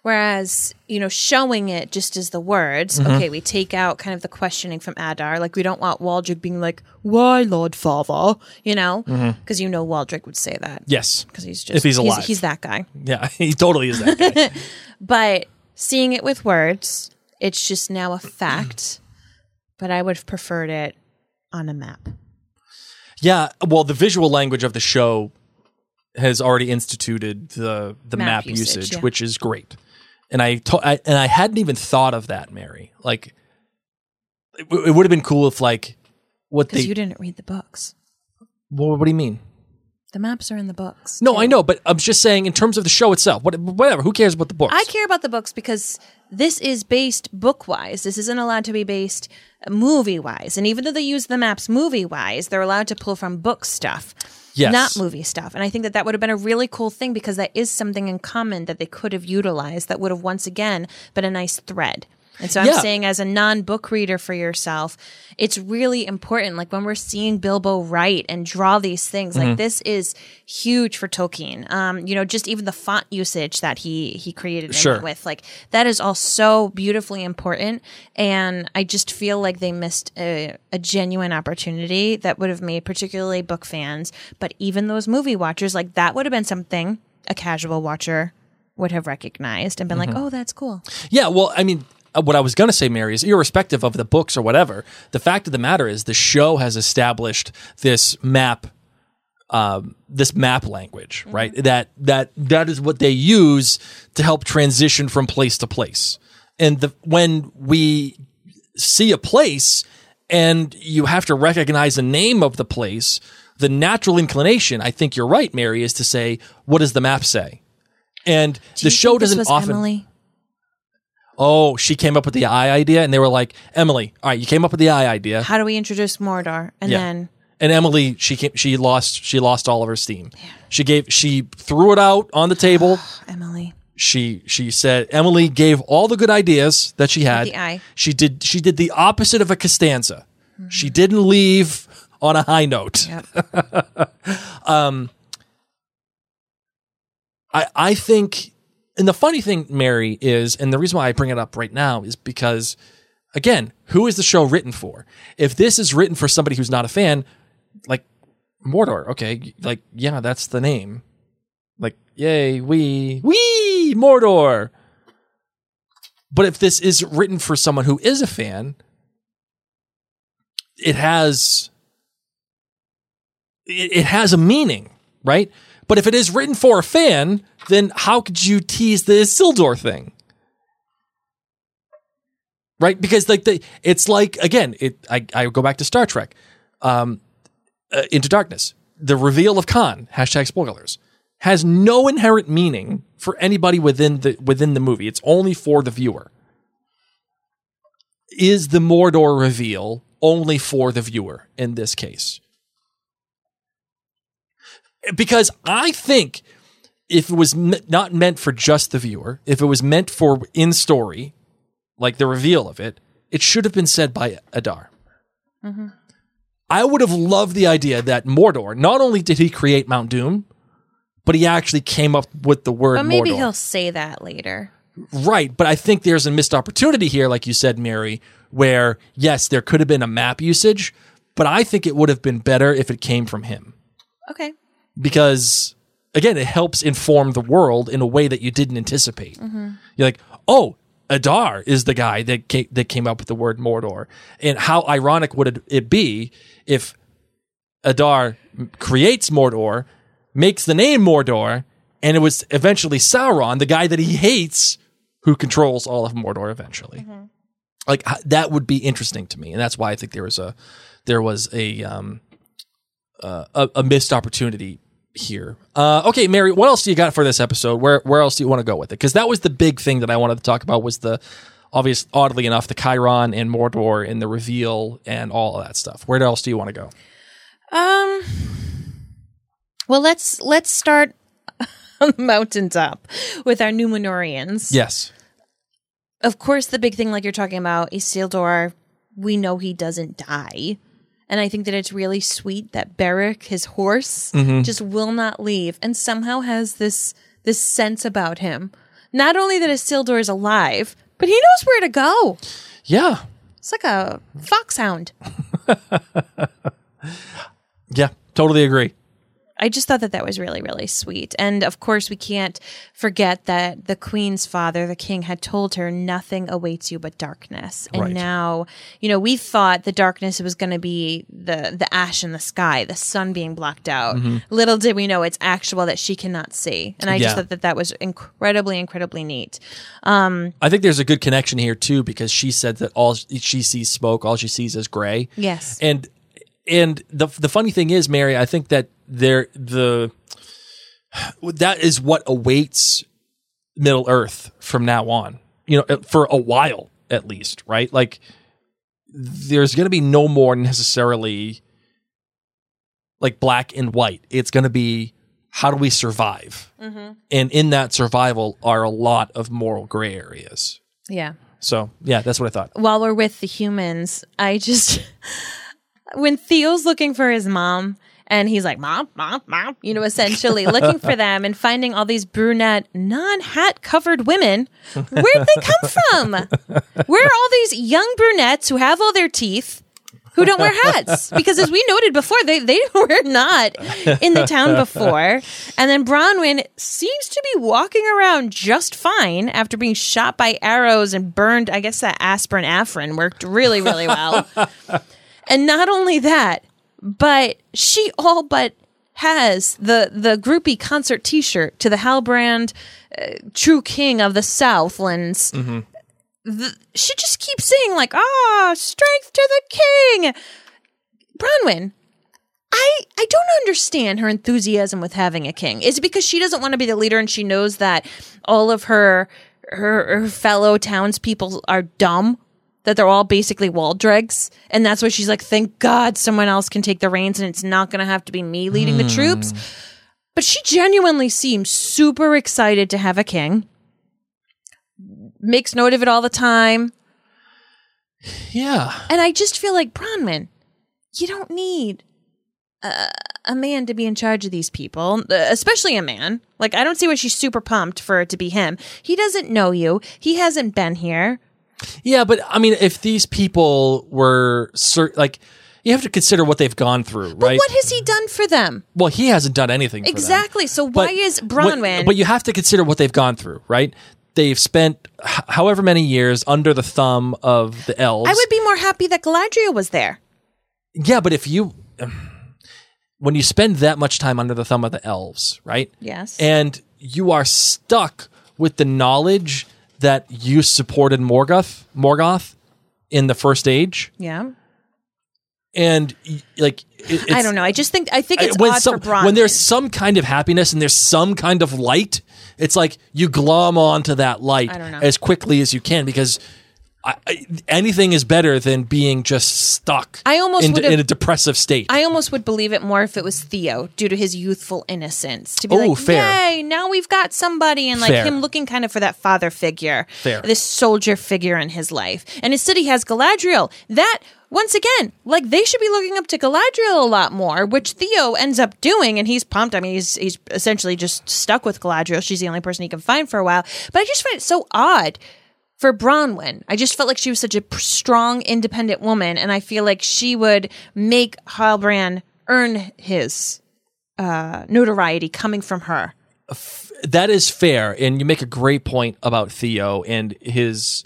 Whereas, you know, showing it just as the words, okay, we take out kind of the questioning from Adar. Like, we don't want Waldrick being like, "Why, Lord Father?" You know? Because you know Waldrick would say that. Yes. Because he's just, if he's alive. He's that guy. Yeah, he totally is that guy. But seeing it with words, it's just now a fact. But I would have preferred it on a map. Yeah, well, the visual language of the show has already instituted the map usage, which is great. And I hadn't even thought of that, Mary. Like, it would have been cool if like because you didn't read the books. Well, what do you mean? The maps are in the books. No, too. I know, but I'm just saying in terms of the show itself. Whatever, who cares about the books? I care about the books because this is based book-wise. This isn't allowed to be based movie-wise. And even though they use the maps movie-wise, they're allowed to pull from book stuff, not movie stuff. And I think that would have been a really cool thing, because that is something in common that they could have utilized that would have once again been a nice thread. And so I'm saying, as a non-book reader for yourself, it's really important. Like when we're seeing Bilbo write and draw these things, like this is huge for Tolkien. You know, just even the font usage that he created it with, like that is all so beautifully important. And I just feel like they missed a genuine opportunity that would have made particularly book fans, but even those movie watchers, like that would have been something a casual watcher would have recognized and been like, oh, that's cool. Yeah, well, I mean, what I was going to say, Mary, is irrespective of the books or whatever, the fact of the matter is the show has established this map language, right? That is what they use to help transition from place to place. And when we see a place and you have to recognize the name of the place, the natural inclination, I think you're right, Mary, is to say, what does the map say? And the show doesn't often. Emily? Oh, she came up with the eye idea, and they were like, Emily, all right, you came up with the eye idea. How do we introduce Mordor? And Emily, she lost all of her steam. Yeah. She threw it out on the table. Emily. She said Emily gave all the good ideas that she had. With the eye. She did the opposite of a Costanza. Mm-hmm. She didn't leave on a high note. Yep. I think, and the funny thing, Mary, is, and the reason why I bring it up right now is because, again, who is the show written for? If this is written for somebody who's not a fan, like Mordor, okay, like, yeah, that's the name. Like, yay, we Mordor. But if this is written for someone who is a fan, it has a meaning, right? But if it is written for a fan, then how could you tease the Isildur thing? Right? Because I go back to Star Trek, Into Darkness. The reveal of Khan, #spoilers, has no inherent meaning for anybody within the movie. It's only for the viewer. Is the Mordor reveal only for the viewer in this case? Because I think if it was not meant for just the viewer, if it was meant for in-story, like the reveal of it, it should have been said by Adar. Mm-hmm. I would have loved the idea that Mordor, not only did he create Mount Doom, but he actually came up with the word Mordor. But maybe Mordor. He'll say that later. Right, but I think there's a missed opportunity here, like you said, Mary, where, yes, there could have been a map usage, but I think it would have been better if it came from him. Okay. Because, again, it helps inform the world in a way that you didn't anticipate. Mm-hmm. You're like, oh, Adar is the guy that came up with the word Mordor. And how ironic would it be if Adar creates Mordor, makes the name Mordor, and it was eventually Sauron, the guy that he hates, who controls all of Mordor eventually. Mm-hmm. Like, that would be interesting to me. And that's why I think there was a missed opportunity here. Okay, Mary, what else do you got for this episode? Where else do you want to go with it? Because that was the big thing that I wanted to talk about was oddly enough, the Chiron and Mordor and the reveal and all of that stuff. Where else do you want to go? Well, let's start on the mountaintop with our Numenorians. Yes. Of course, the big thing, like you're talking about, Isildur, we know he doesn't die. And I think that it's really sweet that Beric, his horse, just will not leave and somehow has this sense about him. Not only that Isildur is alive, but he knows where to go. Yeah. It's like a foxhound. Yeah, totally agree. I just thought that was really, really sweet. And of course, we can't forget that the queen's father, the king, had told her nothing awaits you but darkness. And now, you know, we thought the darkness was going to be the ash in the sky, the sun being blocked out. Mm-hmm. Little did we know it's actual that she cannot see. And I just thought that was incredibly, incredibly neat. I think there's a good connection here, too, because she said that all she sees smoke, all she sees is gray. Yes. And the funny thing is, Mary, I think that that is what awaits Middle Earth from now on. You know, for a while at least, right? Like, there's going to be no more necessarily like black and white. It's going to be how do we survive, and in that survival are a lot of moral gray areas. Yeah. So, yeah, that's what I thought. While we're with the humans, I just... when Theo's looking for his mom... and he's like, mom, mom, mom, you know, essentially looking for them and finding all these brunette, non-hat covered women. Where'd they come from? Where are all these young brunettes who have all their teeth, who don't wear hats? Because as we noted before, they were not in the town before. And then Bronwyn seems to be walking around just fine after being shot by arrows and burned. I guess that aspirin worked really, really well. And not only that, but she all but has the groupie concert T-shirt to the Halbrand, true king of the Southlands. Mm-hmm. She just keeps saying like, "Ah, strength to the king." Bronwyn, I don't understand her enthusiasm with having a king. Is it because she doesn't want to be the leader and she knows that all of her fellow townspeople are dumb? That they're all basically Waldregs, and that's why she's like, thank God someone else can take the reins and it's not going to have to be me leading the troops. But she genuinely seems super excited to have a king. Makes note of it all the time. Yeah. And I just feel like, Bronwyn, you don't need a man to be in charge of these people, especially a man. Like, I don't see why she's super pumped for it to be him. He doesn't know you. He hasn't been here. Yeah, but I mean, if these people were like, you have to consider what they've gone through, right? But what has he done for them? Well, he hasn't done anything for them. Exactly. So why is Bronwyn... But you have to consider what they've gone through, right? They've spent however many years under the thumb of the elves. I would be more happy that Galadriel was there. Yeah, but if you... when you spend that much time under the thumb of the elves, right? Yes. And you are stuck with the knowledge... that you supported Morgoth in the First Age. Yeah. And like, I don't know. I think it's odd for Bronwyn. When there's some kind of happiness and there's some kind of light, it's like you glom onto that light as quickly as you can, because anything is better than being just stuck in a depressive state. I almost would believe it more if it was Theo, due to his youthful innocence. To be yay, now we've got somebody, and like him looking kind of for that father figure, this soldier figure in his life. And instead he has Galadriel. That, once again, like they should be looking up to Galadriel a lot more, which Theo ends up doing, and he's pumped. I mean, he's essentially just stuck with Galadriel. She's the only person he can find for a while. But I just find it so odd. For Bronwyn, I just felt like she was such a strong, independent woman, and I feel like she would make Halbrand earn his notoriety coming from her. That is fair, and you make a great point about Theo and his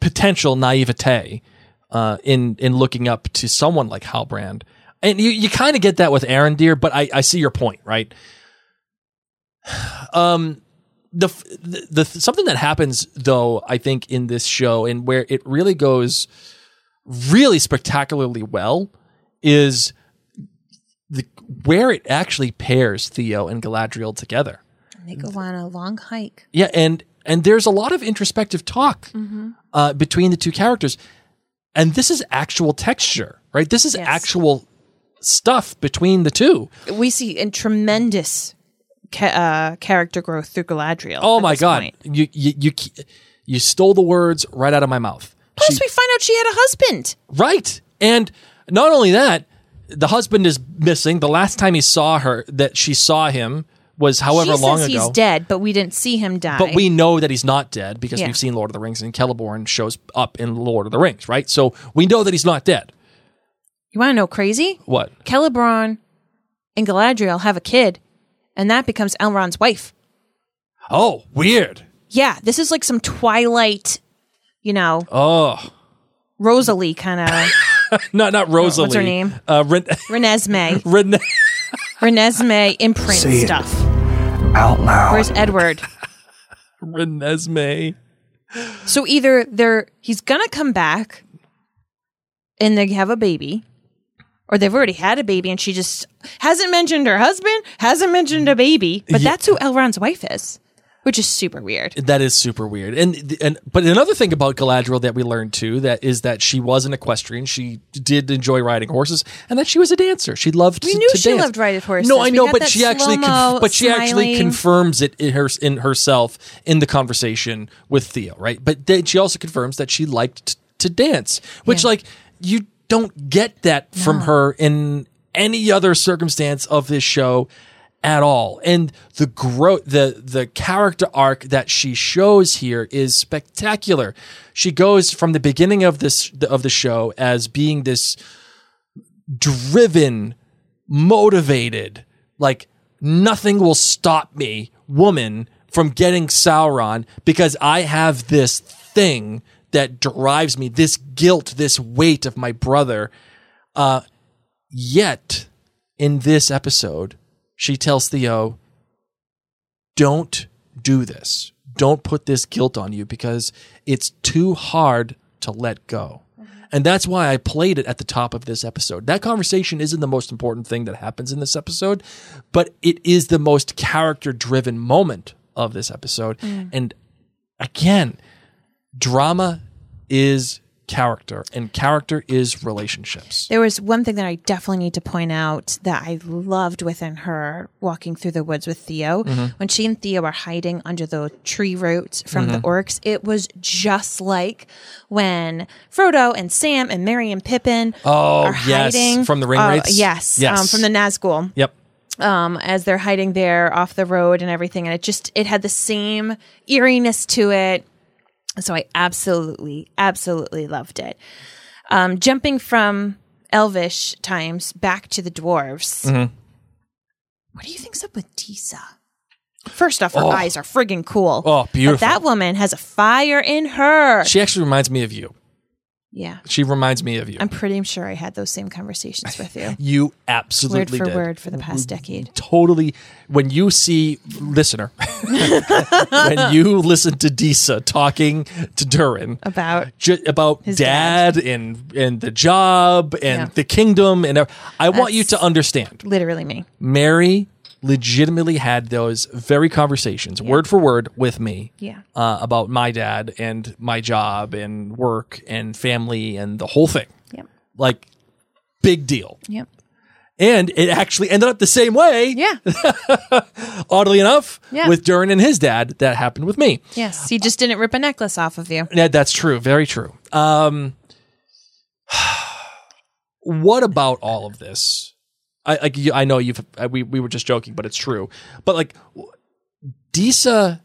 potential naivete in looking up to someone like Halbrand. And you kind of get that with Aaron, dear, but I see your point, right? The something that happens, though, I think in this show, and where it really goes really spectacularly well, is where it actually pairs Theo and Galadriel together. And they go on a long hike. Yeah, and there's a lot of introspective talk between the two characters. And this is actual texture, right? This is actual stuff between the two. We see in tremendous character growth through Galadriel. Oh my God, you stole the words right out of my mouth. Plus, we find out she had a husband, right? And not only that, the husband is missing. The last time she saw him was however long ago. She says he's dead, but we didn't see him die. But we know that he's not dead because we've seen Lord of the Rings, and Celebrimbor shows up in Lord of the Rings, right? So we know that he's not dead. You want to know crazy? What? Celebrimbor and Galadriel have a kid. And that becomes Elrond's wife. Oh, weird. Yeah, this is like some Twilight, Rosalie kind of. not Rosalie. What's her name? Renesmee. Renesmee imprint say stuff. Out loud. Where's Edward? Renesmee. So either he's going to come back and they have a baby. Or they've already had a baby and she just hasn't mentioned her husband, hasn't mentioned a baby. But that's who Elrond's wife is. Which is super weird. That is super weird. And but another thing about Galadriel that we learned too, that is that she was an equestrian. She did enjoy riding horses, and that she was a dancer. She loved to dance. We knew she loved riding horses. No, I know, but she actually confirms it in herself in the conversation with Theo, right? But she also confirms that she liked to dance, which like you don't get that from her in any other circumstance of this show at all. And the growth, the character arc that she shows here is spectacular. She goes from the beginning of the show as being this driven, motivated, like nothing will stop me woman from getting Sauron, because I have this thing that drives me, this guilt, this weight of my brother. Yet in this episode, she tells Theo, don't do this. Don't put this guilt on you, because it's too hard to let go. And that's why I played it at the top of this episode. That conversation isn't the most important thing that happens in this episode, but it is the most character-driven moment of this episode. And again, drama is character, and character is relationships. There was one thing that I definitely need to point out that I loved within her walking through the woods with Theo. When she and Theo are hiding under the tree roots from the orcs, it was just like when Frodo and Sam and Merry and Pippin are hiding. From the ring rates? Yes, from the Nazgul. Yep. As they're hiding there off the road and everything. And it had the same eeriness to it. So I absolutely loved it. Jumping from Elvish times back to the dwarves. What do you think's up with Disa? First off, her eyes are friggin' cool. Oh, beautiful. But that woman has a fire in her. She actually reminds me of you. Yeah. She reminds me of you. I'm pretty sure I had those same conversations with you. You absolutely did. Word for word for the past decade. Totally. When you see, listener, when you listen to Disa talking to Durin about his dad. And the job and the kingdom, and I want you to understand. Literally me. Mary legitimately had those very conversations word for word with me about my dad and my job and work and family and the whole thing. Like, big deal. And it actually ended up the same way. Oddly enough, with Durin and his dad, that happened with me. Yes. He just didn't rip a necklace off of you. Yeah, that's true. Very true. What about all of this? I know we were just joking, but it's true. But like Disa,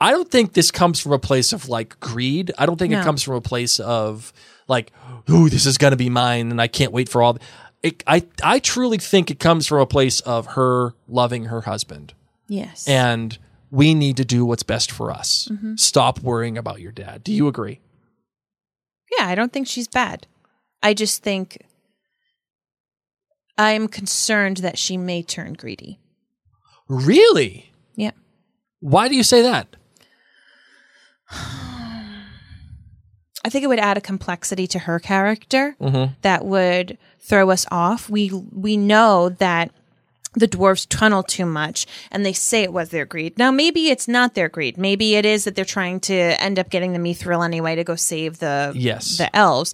I don't think this comes from a place of like greed. I don't think it comes from a place of like, ooh, this is going to be mine and I can't wait for all. I truly think it comes from a place of her loving her husband. Yes. And we need to do what's best for us. Stop worrying about your dad. Do you agree? Yeah, I don't think she's bad. I just think I'm concerned that she may turn greedy. Really? Yeah. Why do you say that? I think it would add a complexity to her character that would throw us off. We know that the dwarves tunnel too much, and they say it was their greed. Now, maybe it's not their greed. Maybe it is that they're trying to end up getting the Mithril anyway to go save the elves.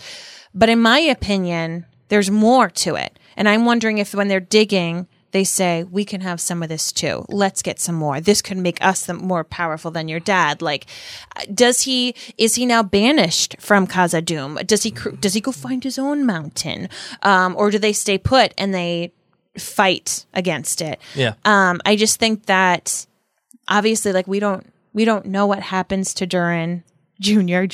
But in my opinion, there's more to it. And I'm wondering if when they're digging, they say, we can have some of this too. Let's get some more. This could make us more powerful than your dad. Like, is he now banished from Khazad Dûm? Does he go find his own mountain? Or do they stay put and they fight against it? Yeah. I just think that obviously, like, we don't know what happens to Durin Junior,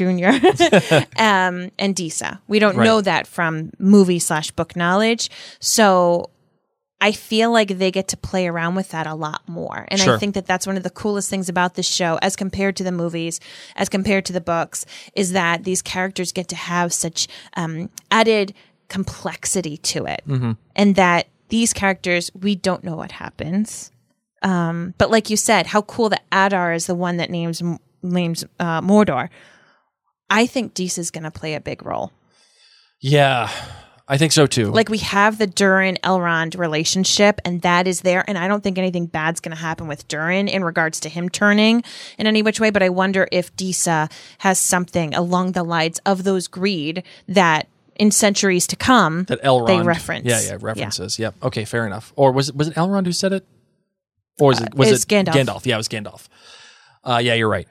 and Disa. We don't know that from movie/book knowledge. So I feel like they get to play around with that a lot more. And I think that that's one of the coolest things about this show, as compared to the movies, as compared to the books, is that these characters get to have such added complexity to it. And that these characters, we don't know what happens. But like you said, how cool that Adar is the one that names Mordor. I think Disa's going to play a big role. Yeah. I think so too. Like, we have the Durin Elrond relationship, and that is there. And I don't think anything bad's going to happen with Durin in regards to him turning in any which way. But I wonder if Disa has something along the lines of those greed that in centuries to come that Elrond, they reference. References. Yeah. Okay, fair enough. Or was it Elrond who said it? Or was it Gandalf? Gandalf. Yeah, it was Gandalf. Yeah, you're right.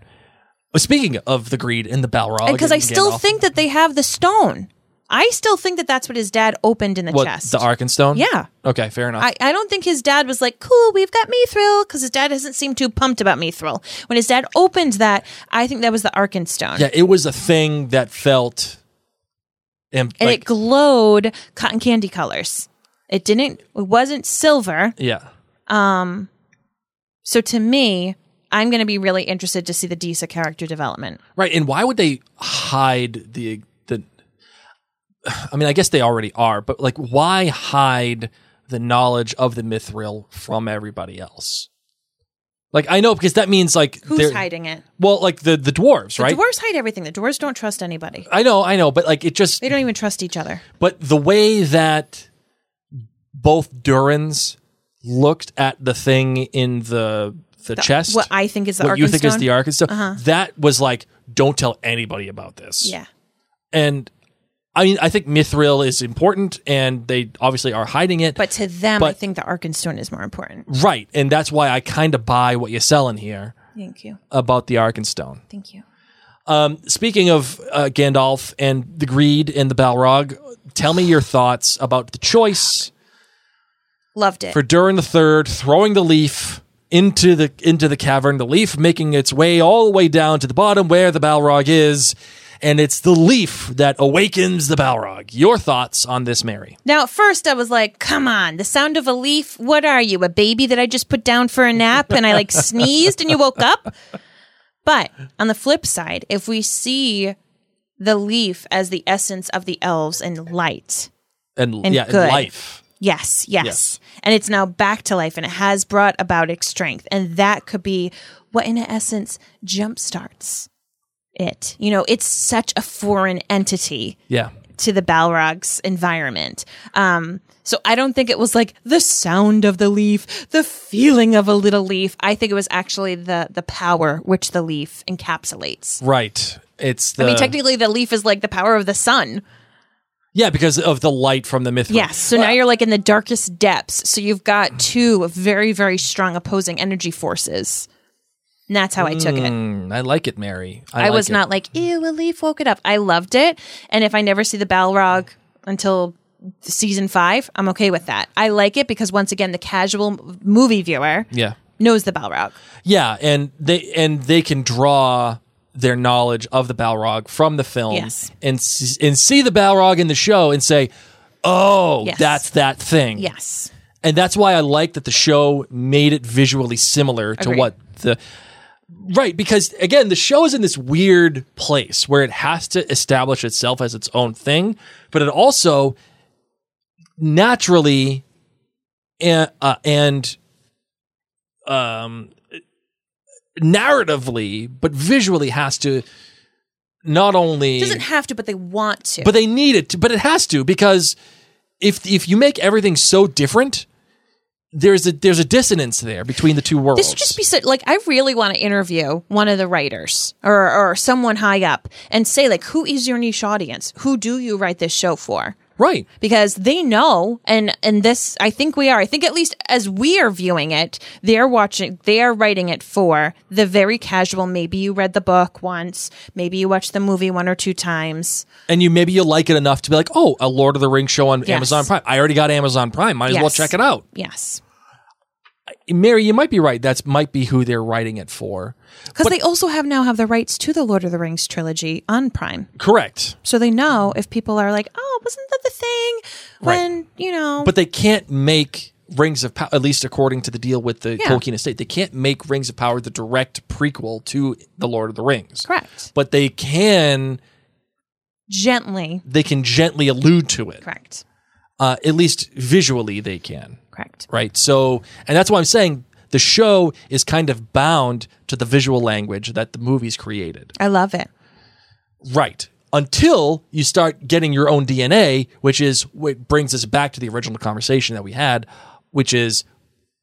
Well, speaking of the greed in the Balrog, because I still think that they have the stone. I still think that that's what his dad opened in the chest. The Arkenstone? Yeah. Okay, fair enough. I don't think his dad was like, cool, we've got Mithril, because his dad hasn't seemed too pumped about Mithril. When his dad opened that, I think that was the Arkenstone. Yeah, it was a thing that felt... and it glowed cotton candy colors. It wasn't silver. Yeah. So to me, I'm going to be really interested to see the Disa character development. Right, and why would they hide I guess they already are, but like, why hide the knowledge of the Mithril from everybody else? Like, I know, because that means like... Who's hiding it? Well, like the dwarves, right? The dwarves hide everything. The dwarves don't trust anybody. I know, but like, it just... They don't even trust each other. But the way that both Durins looked at the thing in the chest... What I think is the Arkenstone. What you think is the Arkenstone. Uh-huh. That was like, don't tell anybody about this. Yeah. And... I mean, I think Mithril is important, and they obviously are hiding it. But to them, I think the Arkenstone is more important. Right, and that's why I kind of buy what you're selling here. Thank you. About the Arkenstone. Thank you. Speaking of Gandalf and the greed and the Balrog, tell me your thoughts about the choice. Loved it. For Durin the Third, throwing the leaf into the cavern, the leaf making its way all the way down to the bottom where the Balrog is. And it's the leaf that awakens the Balrog. Your thoughts on this, Mary? Now, at first I was like, come on, the sound of a leaf, what are you, a baby that I just put down for a nap and I like sneezed and you woke up? But on the flip side, if we see the leaf as the essence of the elves and light and life. Yes. And it's now back to life, and it has brought about its strength. And that could be what, in essence, jumpstarts it. You know, it's such a foreign entity to the Balrog's environment. So I don't think it was like the sound of the leaf, the feeling of a little leaf. I think it was actually the power which the leaf encapsulates. Right. Technically the leaf is like the power of the sun. Yeah, because of the light from the Mithril. Yes, so now you're like in the darkest depths. So you've got two very, very strong opposing energy forces. And that's how I took it. I like it, Mary. I was not like, ew, a leaf woke it up. I loved it. And if I never see the Balrog until season 5, I'm okay with that. I like it because, once again, the casual movie viewer knows the Balrog. Yeah, and they can draw their knowledge of the Balrog from the film and see the Balrog in the show and say, oh, that's that thing. Yes. And that's why I like that the show made it visually similar to what the... Right, because again, the show is in this weird place where it has to establish itself as its own thing, but it also naturally and narratively, but visually has to not only... It doesn't have to, but they want to. But they need it to, but it has to, because if you make everything so different... There's a dissonance there between the two worlds. This would just be so, like, I really want to interview one of the writers or someone high up and say, like, who is your niche audience? Who do you write this show for? Right. Because they know, and this, I think we are. I think at least as we are viewing it, they are writing it for the very casual. Maybe you read the book once. Maybe you watched the movie one or two times. And maybe you like it enough to be like, oh, a Lord of the Rings show on Amazon Prime. I already got Amazon Prime. Might as well check it out. Yes. Mary, you might be right. That might be who they're writing it for. Because they also have the rights to the Lord of the Rings trilogy on Prime. Correct. So they know if people are like, oh, wasn't that the thing? But they can't make Rings of Power, at least according to the deal with the Tolkien estate, they can't make Rings of Power the direct prequel to the Lord of the Rings. Correct. But they can... They can gently allude to it. Correct. At least visually they can. Correct. Right. So, and that's why I'm saying the show is kind of bound to the visual language that the movies created. I love it. Right. until you start getting your own DNA, which is what brings us back to the original conversation that we had, which is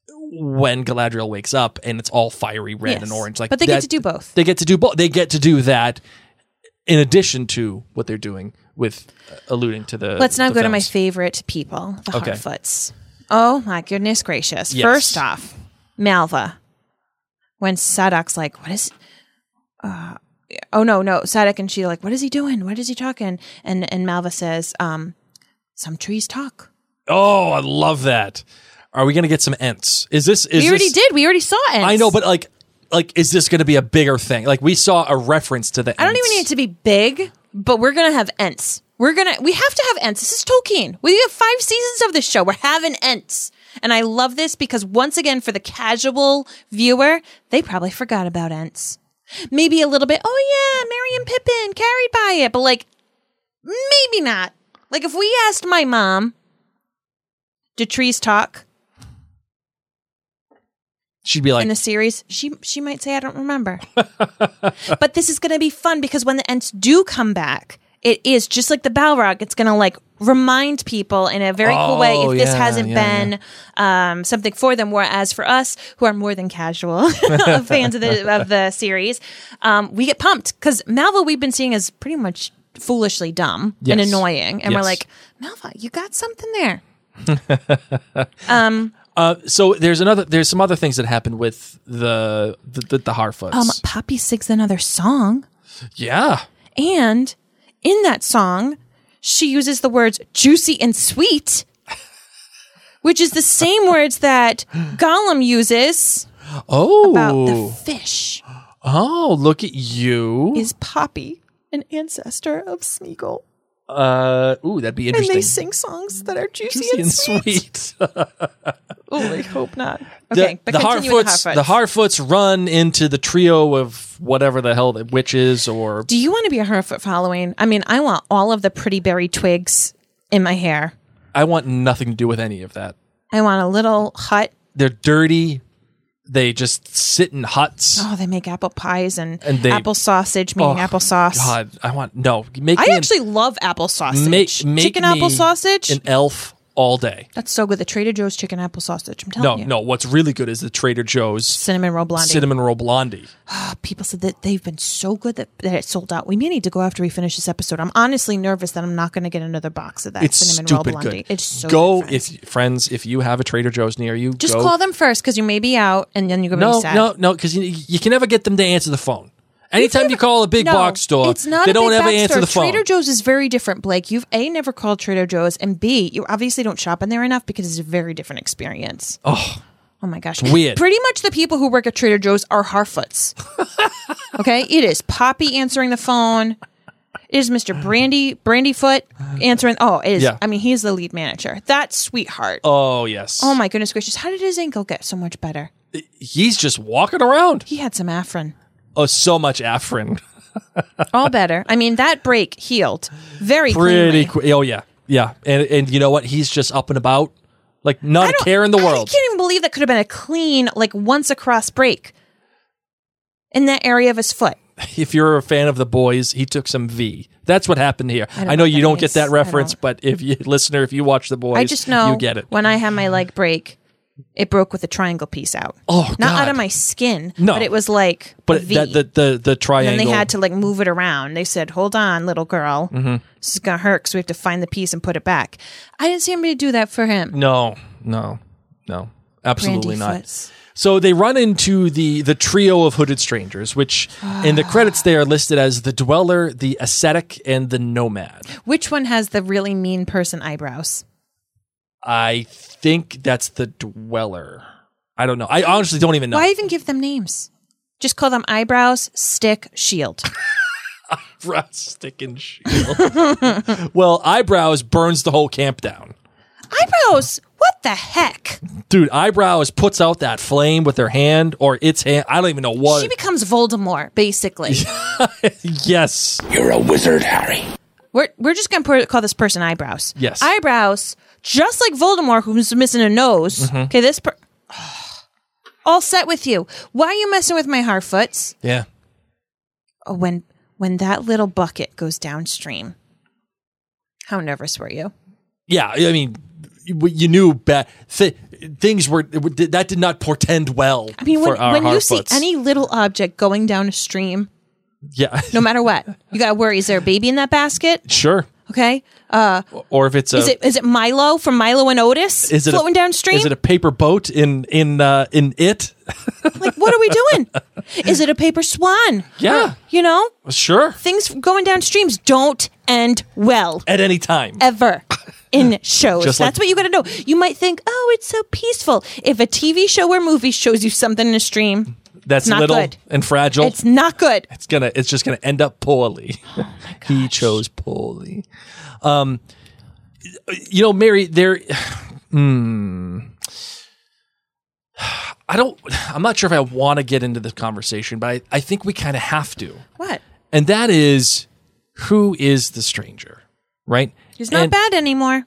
when Galadriel wakes up and it's all fiery red and orange. Like, but they get to do both. They get to do both. They get to do that in addition to what they're doing with alluding to the... Let's now go to my favorite people, the Harfoots. Oh my goodness gracious. Yes. First off, Malva. When Sadok's like, what is... Sadok and Sheila are like, what is he doing? What is he talking? And Malva says, some trees talk. Oh, I love that. Are we going to get some Ents? We already saw Ents. I know, but like, is this going to be a bigger thing? Like, we saw a reference to the Ents. I don't even need it to be big, but we're going to have Ents. We have to have Ents. This is Tolkien. We have 5 seasons of this show. We're having Ents. And I love this because, once again, for the casual viewer, they probably forgot about Ents. Maybe a little bit, oh yeah, Merry and Pippin, carried by it, but like, maybe not. Like, if we asked my mom, do trees talk? She'd be like, in the series, she might say, I don't remember. But this is going to be fun because when the Ents do come back, it is just like the Balrog. It's going to like remind people in a very cool way if this hasn't been something for them. Whereas for us, who are more than casual fans of the series, we get pumped because Malva we've been seeing as pretty much foolishly dumb and annoying, and we're like, Malva, you got something there. So there's some other things that happened with the Harfoots. Poppy sings another song. Yeah. And in that song, she uses the words juicy and sweet, which is the same words that Gollum uses about the fish. Oh, look at you. Is Poppy an ancestor of Smeagol? Ooh, that'd be interesting. And they sing songs that are juicy and sweet. Oh, I hope not. Okay, but the Harfoots run into the trio of whatever the hell the witches or... Do you want to be a Harfoot following? I mean, I want all of the pretty berry twigs in my hair. I want nothing to do with any of that. I want a little hut. They're dirty. They just sit in huts. Oh, they make apple pies and apple sausage, meaning applesauce. God, I actually love apple sausage. Make chicken apple sausage. An elf all day. That's so good. The Trader Joe's chicken apple sausage. I'm telling you. No, what's really good is the Trader Joe's cinnamon roll blondie. People said that they've been so good that it sold out. We may need to go after we finish this episode. I'm honestly nervous that I'm not going to get another box of that cinnamon roll blondie. Good. It's so good. If you have a Trader Joe's near you, just call them first because you may be out and then you're going to be sad. No, because you can never get them to answer the phone. Anytime you call a big box store, it's not they don't ever answer the phone. Trader Joe's is very different, Blake. You've A, never called Trader Joe's, and B, you obviously don't shop in there enough because it's a very different experience. Oh my gosh. Weird. Pretty much the people who work at Trader Joe's are Harfoots. Okay? It is Poppy answering the phone. It is Mr. Brandyfoot answering. Oh, it is. Yeah. I mean, he's the lead manager. That sweetheart. Oh, yes. Oh my goodness gracious. How did his ankle get so much better? He's just walking around. He had some Afrin. Oh, so much Afrin. All better. I mean, that break healed pretty quickly. Oh, yeah. Yeah. And you know what? He's just up and about. Like, not a care in the world. I can't even believe that could have been a clean, like, once across break in that area of his foot. If you're a fan of The Boys, he took some V. That's what happened here. I know you don't get that reference, but if you watch The Boys, I just know you get it. When I had my leg break, it broke with a triangle piece out. Oh, God. Not out of my skin, but it was like V. But the triangle. And then they had to like move it around. They said, hold on, little girl. Mm-hmm. This is going to hurt because we have to find the piece and put it back. I didn't see anybody do that for him. No. Absolutely not. So they run into the trio of hooded strangers, which in the credits they are listed as the Dweller, the Ascetic, and the Nomad. Which one has the really mean person eyebrows? I think that's the Dweller. I don't know. I honestly don't even know. Why even give them names? Just call them eyebrows, stick, shield. Eyebrows, stick, and shield. Well, eyebrows burns the whole camp down. Eyebrows? What the heck? Dude, eyebrows puts out that flame with her hand or its hand. I don't even know what. She becomes Voldemort, basically. Yes. You're a wizard, Harry. We're just going to call this person eyebrows. Yes. Eyebrows, just like Voldemort, who's missing a nose. Mm-hmm. Okay, all set with you. Why are you messing with my Harfoots? Yeah. Oh, when when that little bucket goes downstream. How nervous were you? Yeah, I mean, you knew things were that did not portend well. I mean, when you see any little object going down a stream, yeah, no matter what, you got to worry: is there a baby in that basket? Sure. Okay. Or if it's is it Milo from Milo and Otis floating downstream? Is it a paper boat in it? Like, what are we doing? Is it a paper swan? Yeah. Or, you know? Sure. Things going down streams don't end well. At any time. Ever. In shows. That's what you got to know. You might think, oh, it's so peaceful. If a TV show or movie shows you something in a stream, that's not little good. And fragile. It's not good. It's just gonna end up poorly. Oh he chose poorly. You know, Mary, there. I'm not sure if I want to get into this conversation, but I think we kind of have to. What? And that is, who is the stranger, right? He's not bad anymore.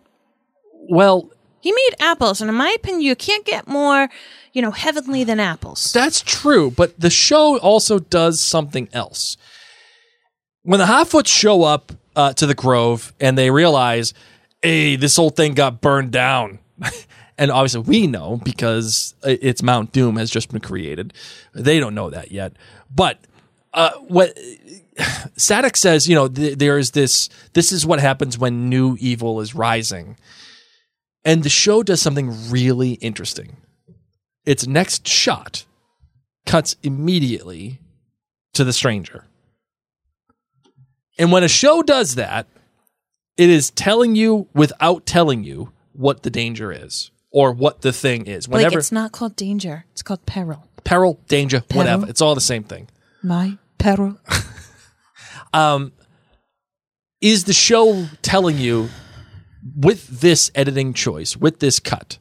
Well. He made apples, and in my opinion, you can't get more, heavenly than apples. That's true, but the show also does something else. When the Hotfoots show up to the Grove, and they realize, hey, this whole thing got burned down, and obviously we know because it's Mount Doom has just been created. They don't know that yet, but what Sadek says, there is this. This is what happens when new evil is rising. And the show does something really interesting. Its next shot cuts immediately to the stranger. And when a show does that, it is telling you without telling you what the danger is or what the thing is. Whenever, it's not called danger. It's called peril. Peril, danger, peril, whatever. It's all the same thing. My peril. Is the show telling you, with this editing choice, with this cut,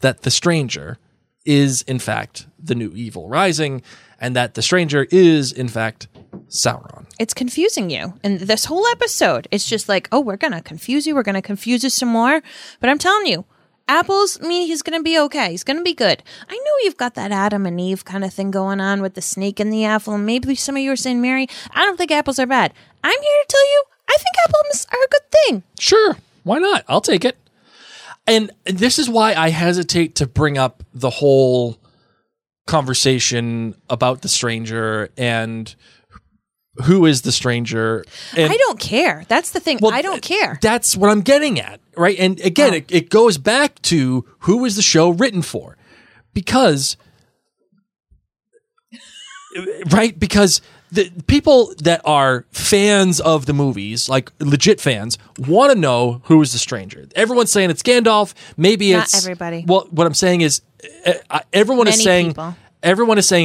that the stranger is, in fact, the new evil rising, and that the stranger is, in fact, Sauron. It's confusing you. And this whole episode, it's just like, oh, we're going to confuse you. We're going to confuse you some more. But I'm telling you, apples, he's going to be okay. He's going to be good. I know you've got that Adam and Eve kind of thing going on with the snake and the apple, and maybe some of you are saying, Mary, I don't think apples are bad. I'm here to tell you, I think apples are a good thing. Sure. Why not? I'll take it. And this is why I hesitate to bring up the whole conversation about the stranger and who is the stranger. And I don't care. That's the thing. Well, I don't care. That's what I'm getting at, right? And again, it goes back to who is the show written for? Because, right? Because the people that are fans of the movies, like legit fans, want to know who is the stranger. Everyone's saying it's Gandalf. Maybe not everybody. Well, what I'm saying is, everyone is saying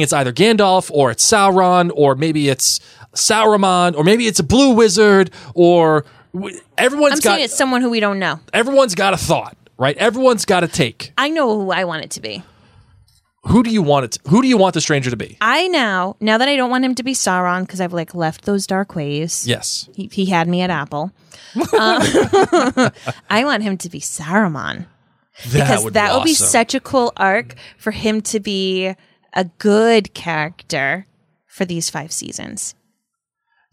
it's either Gandalf or it's Sauron or maybe it's Saruman or maybe it's a blue wizard or saying it's someone who we don't know. Everyone's got a thought, right? Everyone's got a take. I know who I want it to be. Who do you want Who do you want the stranger to be? I now that I don't want him to be Sauron because I've left those dark ways. Yes, he had me at Apple. I want him to be Saruman because that would be such a cool arc for him to be a good character for these 5 seasons.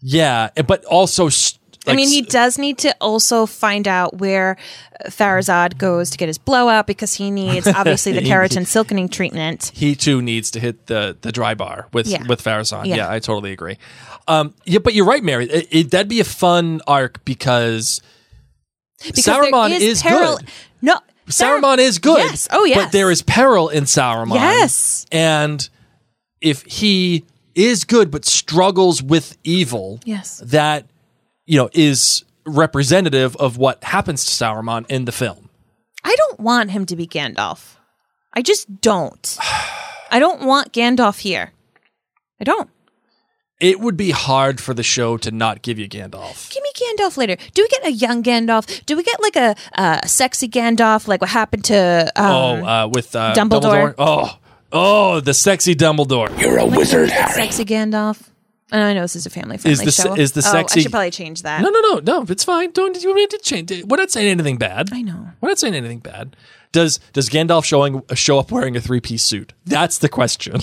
Yeah, but also. He does need to also find out where Pharazôn goes to get his blowout because he needs, obviously, the keratin silkening treatment. He, too, needs to hit the dry bar with Pharazôn. Yeah, I totally agree. But you're right, Mary. That'd be a fun arc because Saruman is good. No, Saruman is good. Yes. Oh, yes. But there is peril in Saruman. Yes. And if he is good but struggles with evil, yes, that... is representative of what happens to Saruman in the film. I don't want him to be Gandalf. I just don't. I don't want Gandalf here. I don't. It would be hard for the show to not give you Gandalf. Give me Gandalf later. Do we get a young Gandalf? Do we get like a sexy Gandalf, like what happened to Dumbledore? Oh, the sexy Dumbledore. You're a wizard, Harry. Sexy Gandalf. And I know this is a family-friendly show. Is the sexy? I should probably change that. No, it's fine. Don't you need to change it? We're not saying anything bad. I know. We're not saying anything bad. Does Gandalf show up wearing a 3-piece suit? That's the question.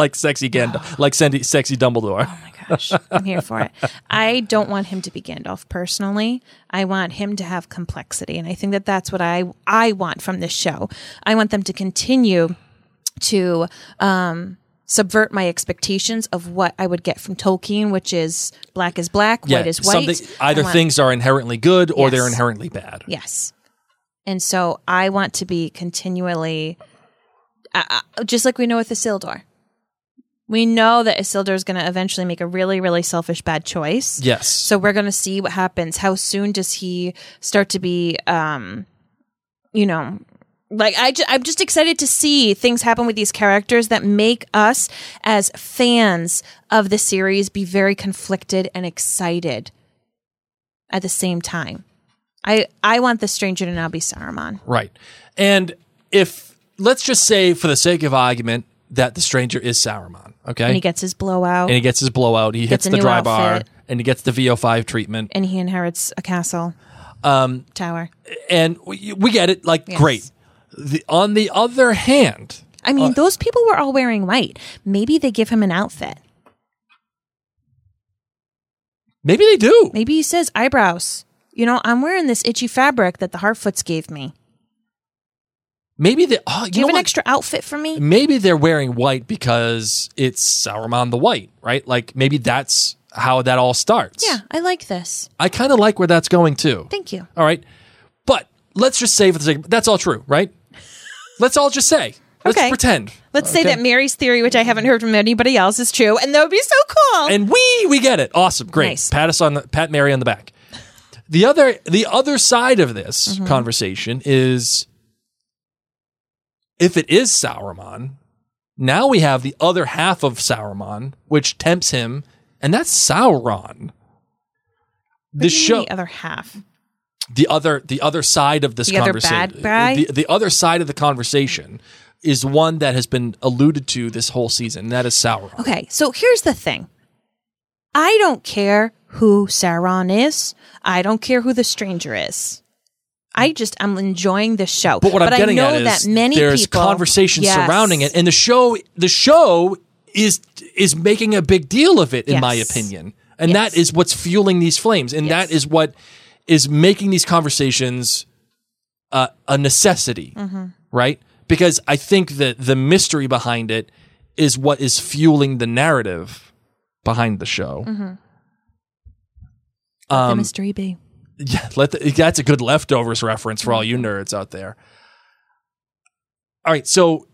Like sexy Gandalf, like sexy Dumbledore. Oh my gosh, I'm here for it. I don't want him to be Gandalf personally. I want him to have complexity. And I think that that's what I want from this show. I want them to continue to subvert my expectations of what I would get from Tolkien, which is black is black, white is white. Things are inherently good or they're inherently bad. Yes. And so I want to be continually, just like we know with Isildur. We know that Isildur is going to eventually make a really, really selfish, bad choice. Yes. So we're going to see what happens. How soon does he start to be, I'm just excited to see things happen with these characters that make us as fans of the series be very conflicted and excited at the same time. I want the stranger to now be Saruman. Right. And if, let's just say for the sake of argument that the stranger is Saruman, okay? And he gets his blowout. He hits the dry bar. And he gets the VO5 treatment. And he inherits a castle tower. And we get it. Like, yes. Great. On the other hand... I mean, those people were all wearing white. Maybe they give him an outfit. Maybe they do. Maybe he says eyebrows. You know, I'm wearing this itchy fabric that the Harfoots gave me. Maybe they... Oh, do you have an extra outfit for me? Maybe they're wearing white because it's Saruman the White, right? Like, maybe that's how that all starts. Yeah, I like this. I kind of like where that's going, too. Thank you. All right. But let's just say for the sake of... That's all true, right? Let's all just say. Let's pretend. Let's say that Mary's theory, which I haven't heard from anybody else, is true, and that would be so cool. And we get it. Awesome. Great. Nice. Pat Mary on the back. The other side of this conversation is, if it is Saruman, now we have the other half of Saruman, which tempts him, and that's Sauron. The other half. The other side of this conversation. Other bad guy? The other side of the conversation is one that has been alluded to this whole season. And that is Sauron. Okay, so here's the thing. I don't care who Sauron is. I don't care who the stranger is. I'm enjoying this show. But what I'm getting at is that many there's people, conversations surrounding it, and the show is making a big deal of it, in my opinion. And that is what's fueling these flames, and that is what is making these conversations a necessity, right? Because I think that the mystery behind it is what is fueling the narrative behind the show. Mm-hmm. Let the mystery be. Yeah, that's a good Leftovers reference for all you nerds out there. All right, so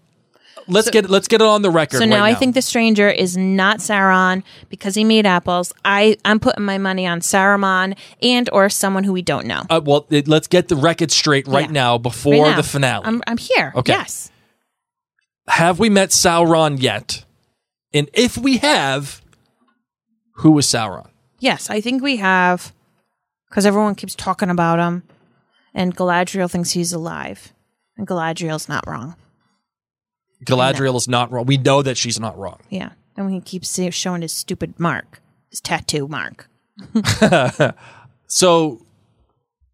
let's get it on the record. So now I think the stranger is not Sauron because he made apples. I'm putting my money on Saruman and or someone who we don't know. Let's get the record straight now before the finale. I'm here. Okay. Yes. Have we met Sauron yet? And if we have, who is Sauron? Yes, I think we have, because everyone keeps talking about him, and Galadriel thinks he's alive, and Galadriel's not wrong. Galadriel is not wrong. We know that she's not wrong. Yeah, and he keeps showing his stupid mark, his tattoo mark. So,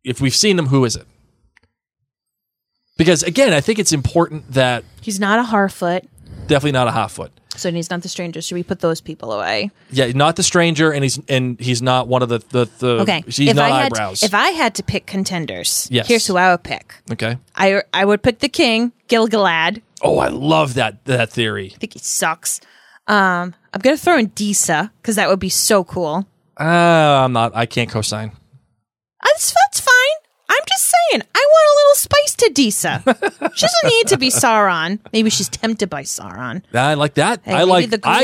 if we've seen him, who is it? Because, again, I think it's important that... He's not a Harfoot. Definitely not a Harfoot. So he's not the stranger. Should we put those people away? Yeah, not the stranger, and he's not one of the okay. He's not eyebrows. If I had to pick contenders, here's who I would pick. Okay, I would pick the king, Gil-galad. Oh, I love that theory. I think he sucks. I'm gonna throw in Disa because that would be so cool. I'm not. I can't co-sign. That's fine. I'm just saying. I want a little spice to Disa. She doesn't need to be Sauron. Maybe she's tempted by Sauron. I like that. Hey, I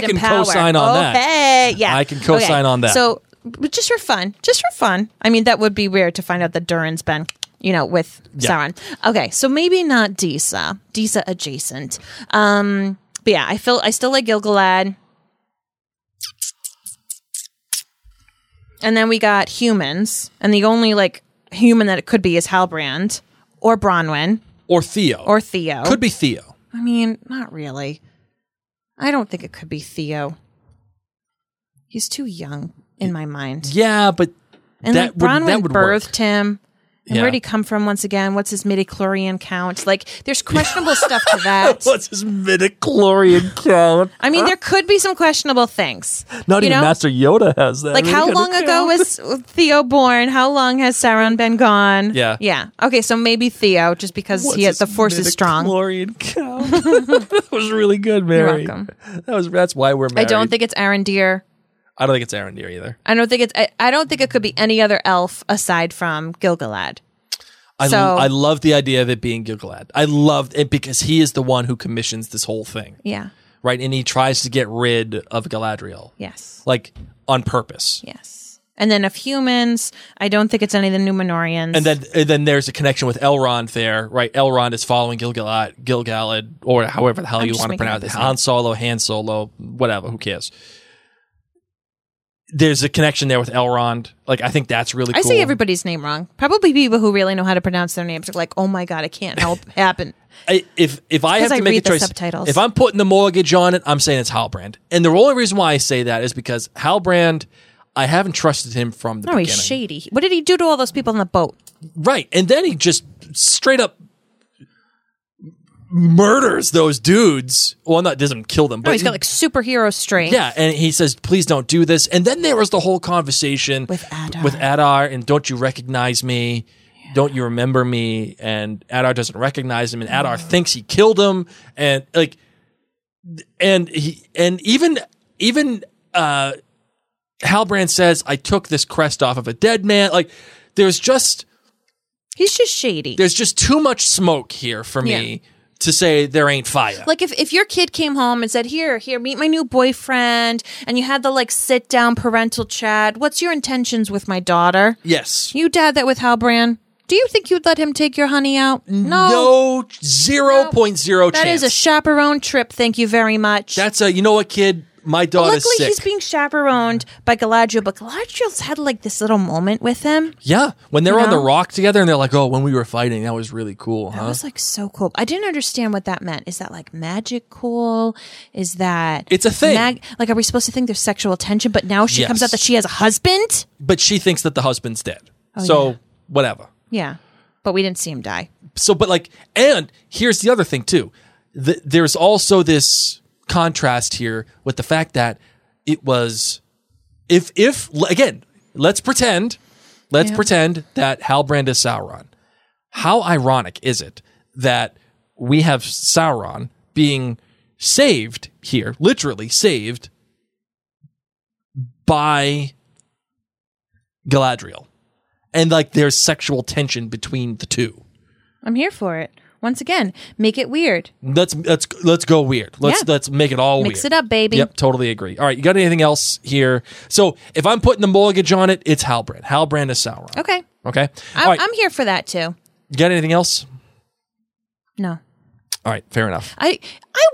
can co-sign on that. Hey, yeah. I can co-sign on that. So, just for fun. I mean, that would be weird to find out that Durin's been, with Sauron. Okay, so maybe not Disa. Disa adjacent. But yeah, I still like Gil-galad. And then we got humans. And the only, human that it could be is Halbrand or Bronwyn or Theo. Could be Theo. I mean, not really. I don't think it could be Theo. He's too young in my mind. Yeah, but Bronwyn birthed him. And where did he come from once again? What's his midichlorian count? Like, there's questionable stuff to that. What's his midichlorian count? I mean, there could be some questionable things. Not even Master Yoda has that. Like, how long ago was Theo born? How long has Sauron been gone? Yeah. Yeah. Okay, so maybe Theo, just because the force is strong. Midichlorian count. That was really good, Mary. You're welcome. That's why we're married. I don't think it's Arendir. I don't think it's Arendir either. I don't think it could be any other elf aside from Gil-galad. I love the idea of it being Gil-galad. I love it because he is the one who commissions this whole thing. Yeah. Right? And he tries to get rid of Galadriel. Yes. Like, on purpose. Yes. And then of humans, I don't think it's any of the Numenorians. And then there's a connection with Elrond there, right? Elrond is following Gil-galad, or however the hell you want to pronounce it. Han Solo, whatever, who cares? There's a connection there with Elrond. Like, I think that's really cool. I say everybody's name wrong. Probably people who really know how to pronounce their names are like, oh my God, it can't help happen. If I have to make a choice, subtitles. If I'm putting the mortgage on it, I'm saying it's Halbrand. And the only reason why I say that is because Halbrand, I haven't trusted him from the beginning. He's shady. What did he do to all those people on the boat? Right. And then he just straight up murders those dudes. Well, not doesn't kill them, but he's got like superhero strength. Yeah, and he says, "Please don't do this." And then there was the whole conversation with Adar, and don't you recognize me? Yeah. Don't you remember me? And Adar doesn't recognize him, and Adar thinks he killed him, and like, and he, and even Halbrand says, "I took this crest off of a dead man." Like, there's just he's just shady. There's just too much smoke here for me. To say there ain't fire. Like, if your kid came home and said, here, meet my new boyfriend, and you had the, like, sit-down parental chat, what's your intentions with my daughter? Yes. You dad that with Halbrand? Do you think you'd let him take your honey out? No. 0.0 chance. That is a chaperone trip, thank you very much. That's a, you know what, kid? My daughter's sick. Luckily, he's being chaperoned by Galadriel, but Galadriel's had like this little moment with him. Yeah, when they're on the rock together, and they're like, "Oh, when we were fighting, that was really cool." That was like so cool. I didn't understand what that meant. Is that like magic cool? Is that it's a thing? Like, are we supposed to think there's sexual tension? But now she comes out that she has a husband, but she thinks that the husband's dead. Oh, so whatever. Yeah, but we didn't see him die. So, but like, and here's the other thing too. There's also this contrast here with the fact that it was if again let's pretend that Halbrand is Sauron. How ironic is it that we have Sauron being saved here, literally saved by Galadriel, and like there's sexual tension between the two. I'm here for it. Once again, make it weird. Let's go weird. Let's make it all weird. Mix it up, baby. Yep, totally agree. All right, you got anything else here? So if I'm putting the mortgage on it, it's Halbrand. Halbrand is Sauron. Okay. I'm here for that too. You got anything else? No. All right, fair enough. I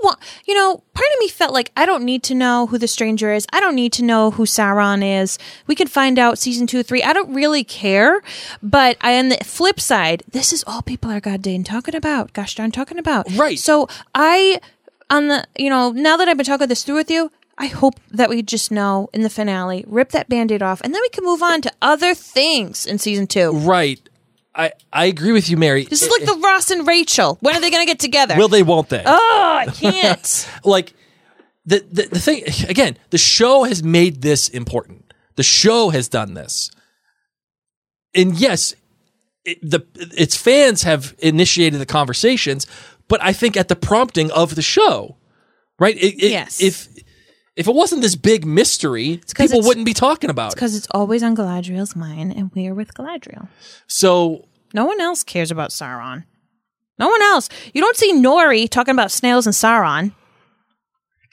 want, part of me felt like I don't need to know who the stranger is. I don't need to know who Sauron is. We can find out season 2 or 3. I don't really care. But on the flip side, this is all people are gosh darn talking about. Right. So now that I've been talking this through with you, I hope that we just know in the finale, rip that Band-Aid off, and then we can move on to other things in season 2. Right. I agree with you, Mary. This is like the Ross and Rachel. When are they going to get together? Will they? Won't they? Oh, I can't. Like the thing again. The show has made this important. The show has done this, and yes, its fans have initiated the conversations. But I think at the prompting of the show, right? If it wasn't this big mystery, people wouldn't be talking about it. It's because it's always on Galadriel's mind, and we are with Galadriel. So no one else cares about Sauron. No one else. You don't see Nori talking about snails and Sauron.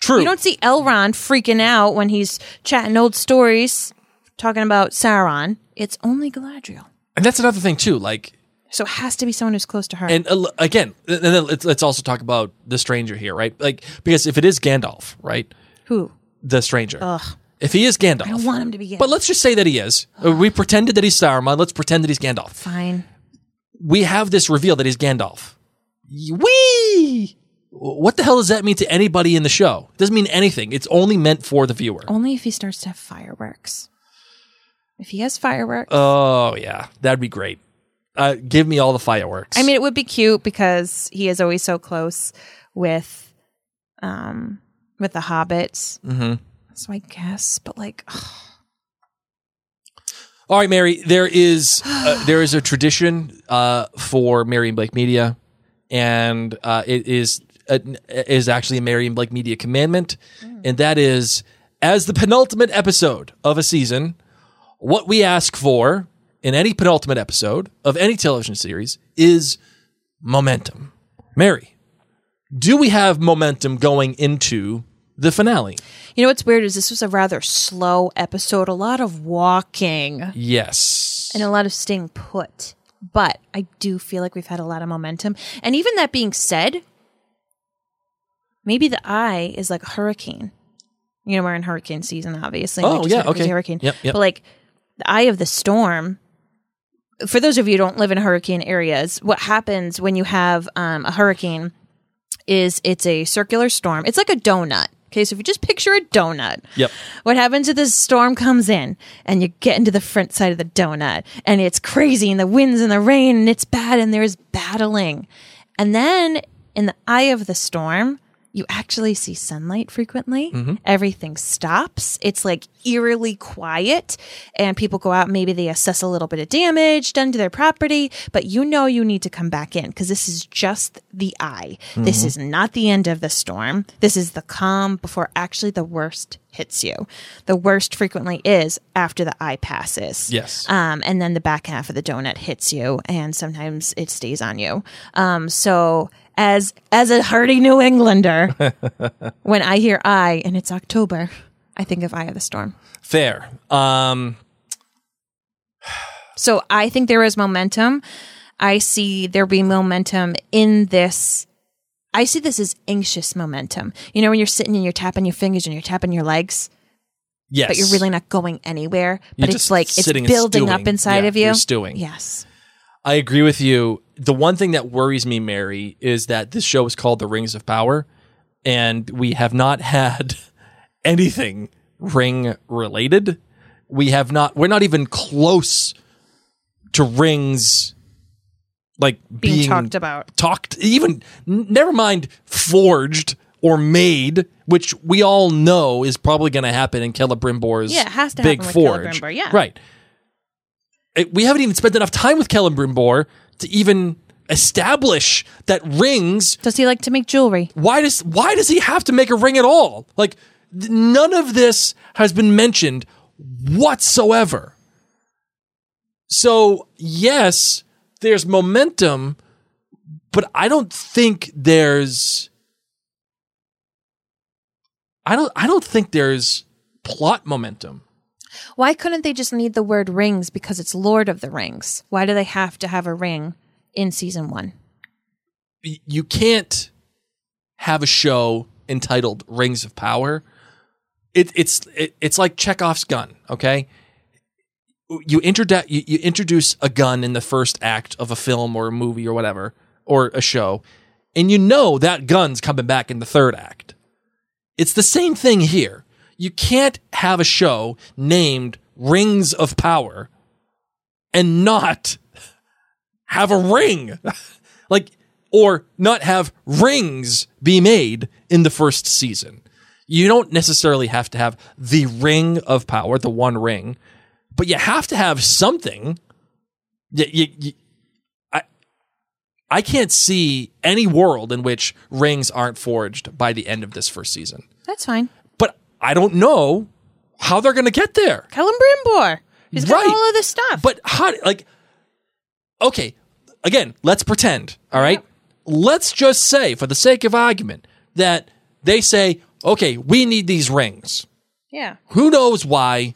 True. You don't see Elrond freaking out when he's chatting old stories, talking about Sauron. It's only Galadriel. And that's another thing, too. Like, so it has to be someone who's close to her. And again, and then let's also talk about the stranger here, right? Like, because if it is Gandalf, right? Who? The stranger. Ugh. If he is Gandalf. I don't want him to be Gandalf. But let's just say that he is. Ugh. We pretended that he's Saruman. Let's pretend that he's Gandalf. Fine. We have this reveal that he's Gandalf. Whee! What the hell does that mean to anybody in the show? It doesn't mean anything. It's only meant for the viewer. Only if he starts to have fireworks. If he has fireworks. Oh, yeah. That'd be great. Give me all the fireworks. I mean, it would be cute because he is always so close with the hobbits. Mm-hmm. So I guess, but like. Ugh. All right, Mary. There is a tradition for Mary and Blake Media, and it is actually a Mary and Blake Media commandment, and that is, as the penultimate episode of a season, what we ask for in any penultimate episode of any television series is momentum. Mary, do we have momentum going into the finale? You know what's weird is this was a rather slow episode, a lot of walking. Yes. And a lot of staying put. But I do feel like we've had a lot of momentum. And even that being said, maybe the Eye is like a hurricane. You know, we're in hurricane season, obviously. Oh, like, yeah, okay. Hurricane. Yep. But like the Eye of the Storm, for those of you who don't live in hurricane areas, what happens when you have a hurricane is it's a circular storm. It's like a donut. Okay, so if you just picture a donut, yep. What happens if this storm comes in and you get into the front side of the donut and it's crazy and the winds and the rain and it's bad and there's battling. And then in the Eye of the Storm, you actually see sunlight frequently. Mm-hmm. Everything stops. It's like eerily quiet and people go out. Maybe they assess a little bit of damage done to their property, but you know you need to come back in because this is just the Eye. Mm-hmm. This is not the end of the storm. This is the calm before actually the worst hits you. The worst frequently is after the Eye passes. Yes. And then the back half of the donut hits you and sometimes it stays on you. So... As a hardy New Englander, when I hear Eye and it's October, I think of Eye of the Storm. Fair. So I think there is momentum. I see there being momentum in this. I see this as anxious momentum. You know, when you're sitting and you're tapping your fingers and you're tapping your legs. Yes. But you're really not going anywhere. But it's like it's building up inside of you. You're stewing. Yes. I agree with you. The one thing that worries me, Mary, is that this show is called The Rings of Power, and we have not had anything ring related. We're not even close to rings like being talked about. Even never mind forged or made, which we all know is probably going to happen in Celebrimbor's big forge. Yeah. Right. We haven't even spent enough time with Celebrimbor to even establish that rings. Does he like to make jewelry? Why does he have to make a ring at all? Like, none of this has been mentioned whatsoever. So, yes, there's momentum, but I don't think there's I don't think there's plot momentum. Why couldn't they just need the word rings because it's Lord of the Rings? Why do they have to have a ring in season one? You can't have a show entitled Rings of Power. It's like Chekhov's gun, okay? You introduce a gun in the first act of a film or a movie or whatever, or a show, and you know that gun's coming back in the third act. It's the same thing here. You can't have a show named Rings of Power and not have a ring, or not have rings be made in the first season. You don't necessarily have to have the Ring of Power, the one ring, but you have to have something. I can't see any world in which rings aren't forged by the end of this first season. That's fine. I don't know how they're going to get there. Celebrimbor. He's got all of this stuff. But how, okay, again, let's pretend, all right? Yep. Let's just say, for the sake of argument, that they say, okay, we need these rings. Yeah. Who knows why?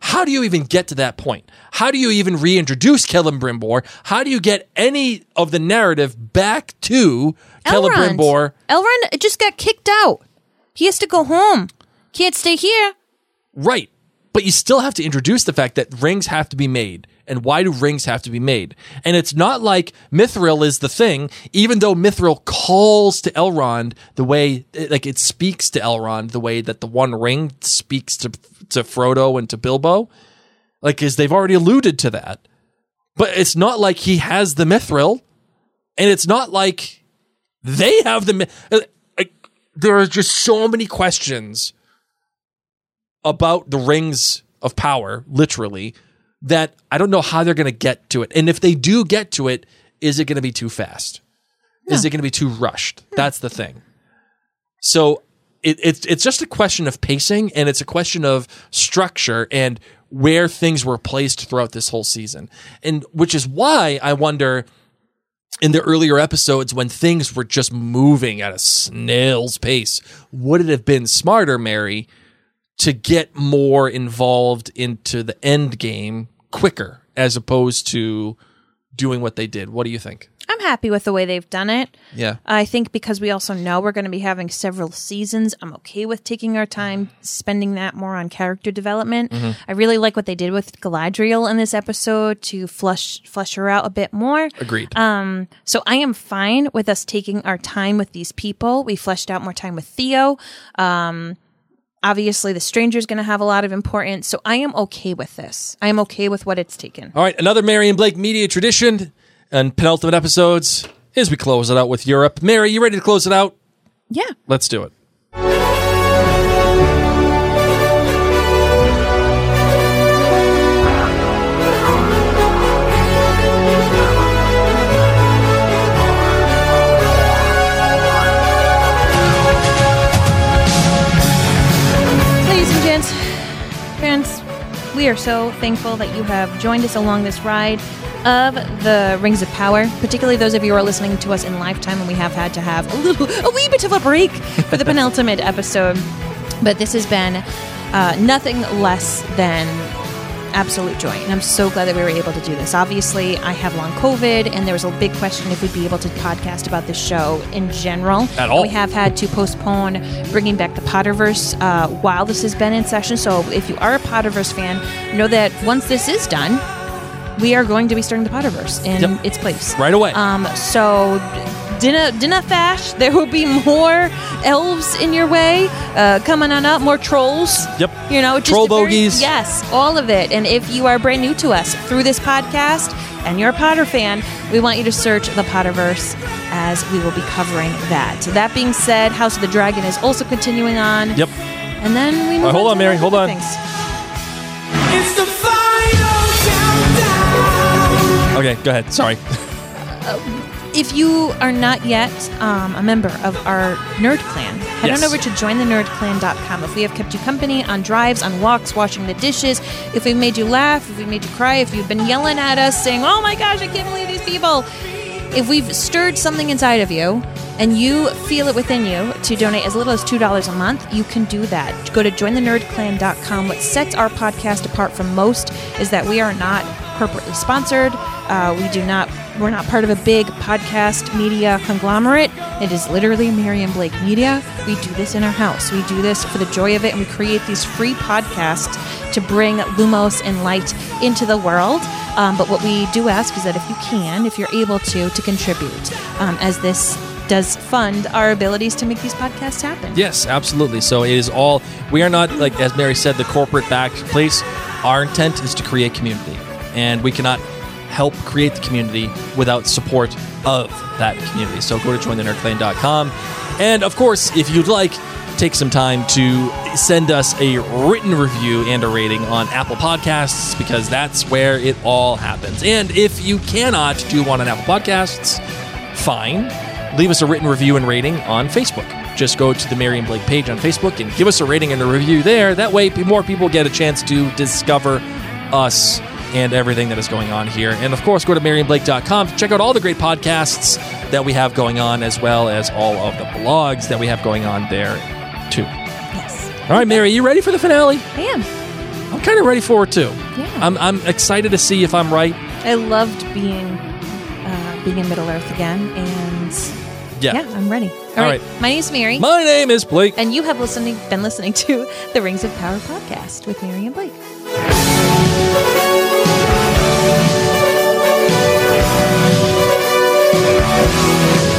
How do you even get to that point? How do you even reintroduce Celebrimbor? How do you get any of the narrative back to Celebrimbor? Elrond just got kicked out. He has to go home. Can't stay here. Right. But you still have to introduce the fact that rings have to be made. And why do rings have to be made? And it's not like Mithril is the thing, even though Mithril calls to Elrond the way, it speaks to Elrond the way that the one ring speaks to Frodo and to Bilbo. Because they've already alluded to that. But it's not like he has the Mithril, and it's not like they have the Mithril. There are just so many questions about the Rings of Power, literally, that I don't know how they're going to get to it. And if they do get to it, is it going to be too fast? No. Is it going to be too rushed? No. That's the thing. So it's just a question of pacing, and it's a question of structure and where things were placed throughout this whole season. And which is why I wonder, in the earlier episodes when things were just moving at a snail's pace, would it have been smarter, Mary, to get more involved into the end game quicker as opposed to doing what they did? What do you think? I'm happy with the way they've done it. Yeah. I think because we also know we're going to be having several seasons, I'm okay with taking our time, spending that more on character development. Mm-hmm. I really like what they did with Galadriel in this episode to flesh her out a bit more. Agreed. So I am fine with us taking our time with these people. We fleshed out more time with Theo. Obviously, the stranger's going to have a lot of importance, so I am okay with this. I am okay with what it's taken. All right, another Mary and Blake media tradition and penultimate episodes is we close it out with Europe. Mary, you ready to close it out? Yeah. Let's do it. We are so thankful that you have joined us along this ride of the Rings of Power, particularly those of you who are listening to us in lifetime, and we have had to have a wee bit of a break for the penultimate episode. But this has been nothing less than absolute joy, and I'm so glad that we were able to do this. Obviously, I have long COVID, and there was a big question if we'd be able to podcast about this show in general. At all. We have had to postpone bringing back the Potterverse while this has been in session, so if you are a Potterverse fan, know that once this is done, we are going to be starting the Potterverse in its place. Right away. So dinna fash, there will be more elves in your way, coming on up, more trolls. Yep. You know, just troll bogies. Yes, all of it. And if you are brand new to us through this podcast and you're a Potter fan, we want you to search the Potterverse as we will be covering that. That being said, House of the Dragon is also continuing on. Yep. And then we move on. Hold on, Mary, hold on. Things. It's the final countdown. Okay, go ahead. Sorry. If you are not yet a member of our Nerd Clan, head on over to jointhenerdclan.com. If we have kept you company on drives, on walks, washing the dishes, if we've made you laugh, if we've made you cry, if you've been yelling at us saying, oh my gosh, I can't believe these people. If we've stirred something inside of you and you feel it within you to donate as little as $2 a month, you can do that. Go to jointhenerdclan.com. What sets our podcast apart from most is that we are not corporately sponsored. We're not part of a big podcast media conglomerate. It is literally Mary and Blake Media. We do this in our house. We do this for the joy of it, and we create these free podcasts to bring Lumos and light into the world. But what we do ask is that if you can, if you're able to contribute, as this does fund our abilities to make these podcasts happen. Yes, absolutely. So it is all, we are not, like as Mary said, the corporate-backed place. Our intent is to create community, and we cannot help create the community without support of that community. So go to jointhenerdclan.com. And of course, if you'd like, take some time to send us a written review and a rating on Apple Podcasts, because that's where it all happens. And if you cannot do one on Apple Podcasts, fine. Leave us a written review and rating on Facebook. Just go to the Mary and Blake page on Facebook and give us a rating and a review there. That way, more people get a chance to discover us and everything that is going on here. And of course, go to maryandblake.com to check out all the great podcasts that we have going on, as well as all of the blogs that we have going on there, too. Yes. All right, Mary, you ready for the finale? I am. I'm kind of ready for it, too. Yeah. I'm excited to see if I'm right. I loved being in Middle-earth again, and yeah, I'm ready. All right. My name is Mary. My name is Blake. And you have been listening to the Rings of Power podcast with Mary and Blake. We'll be right back.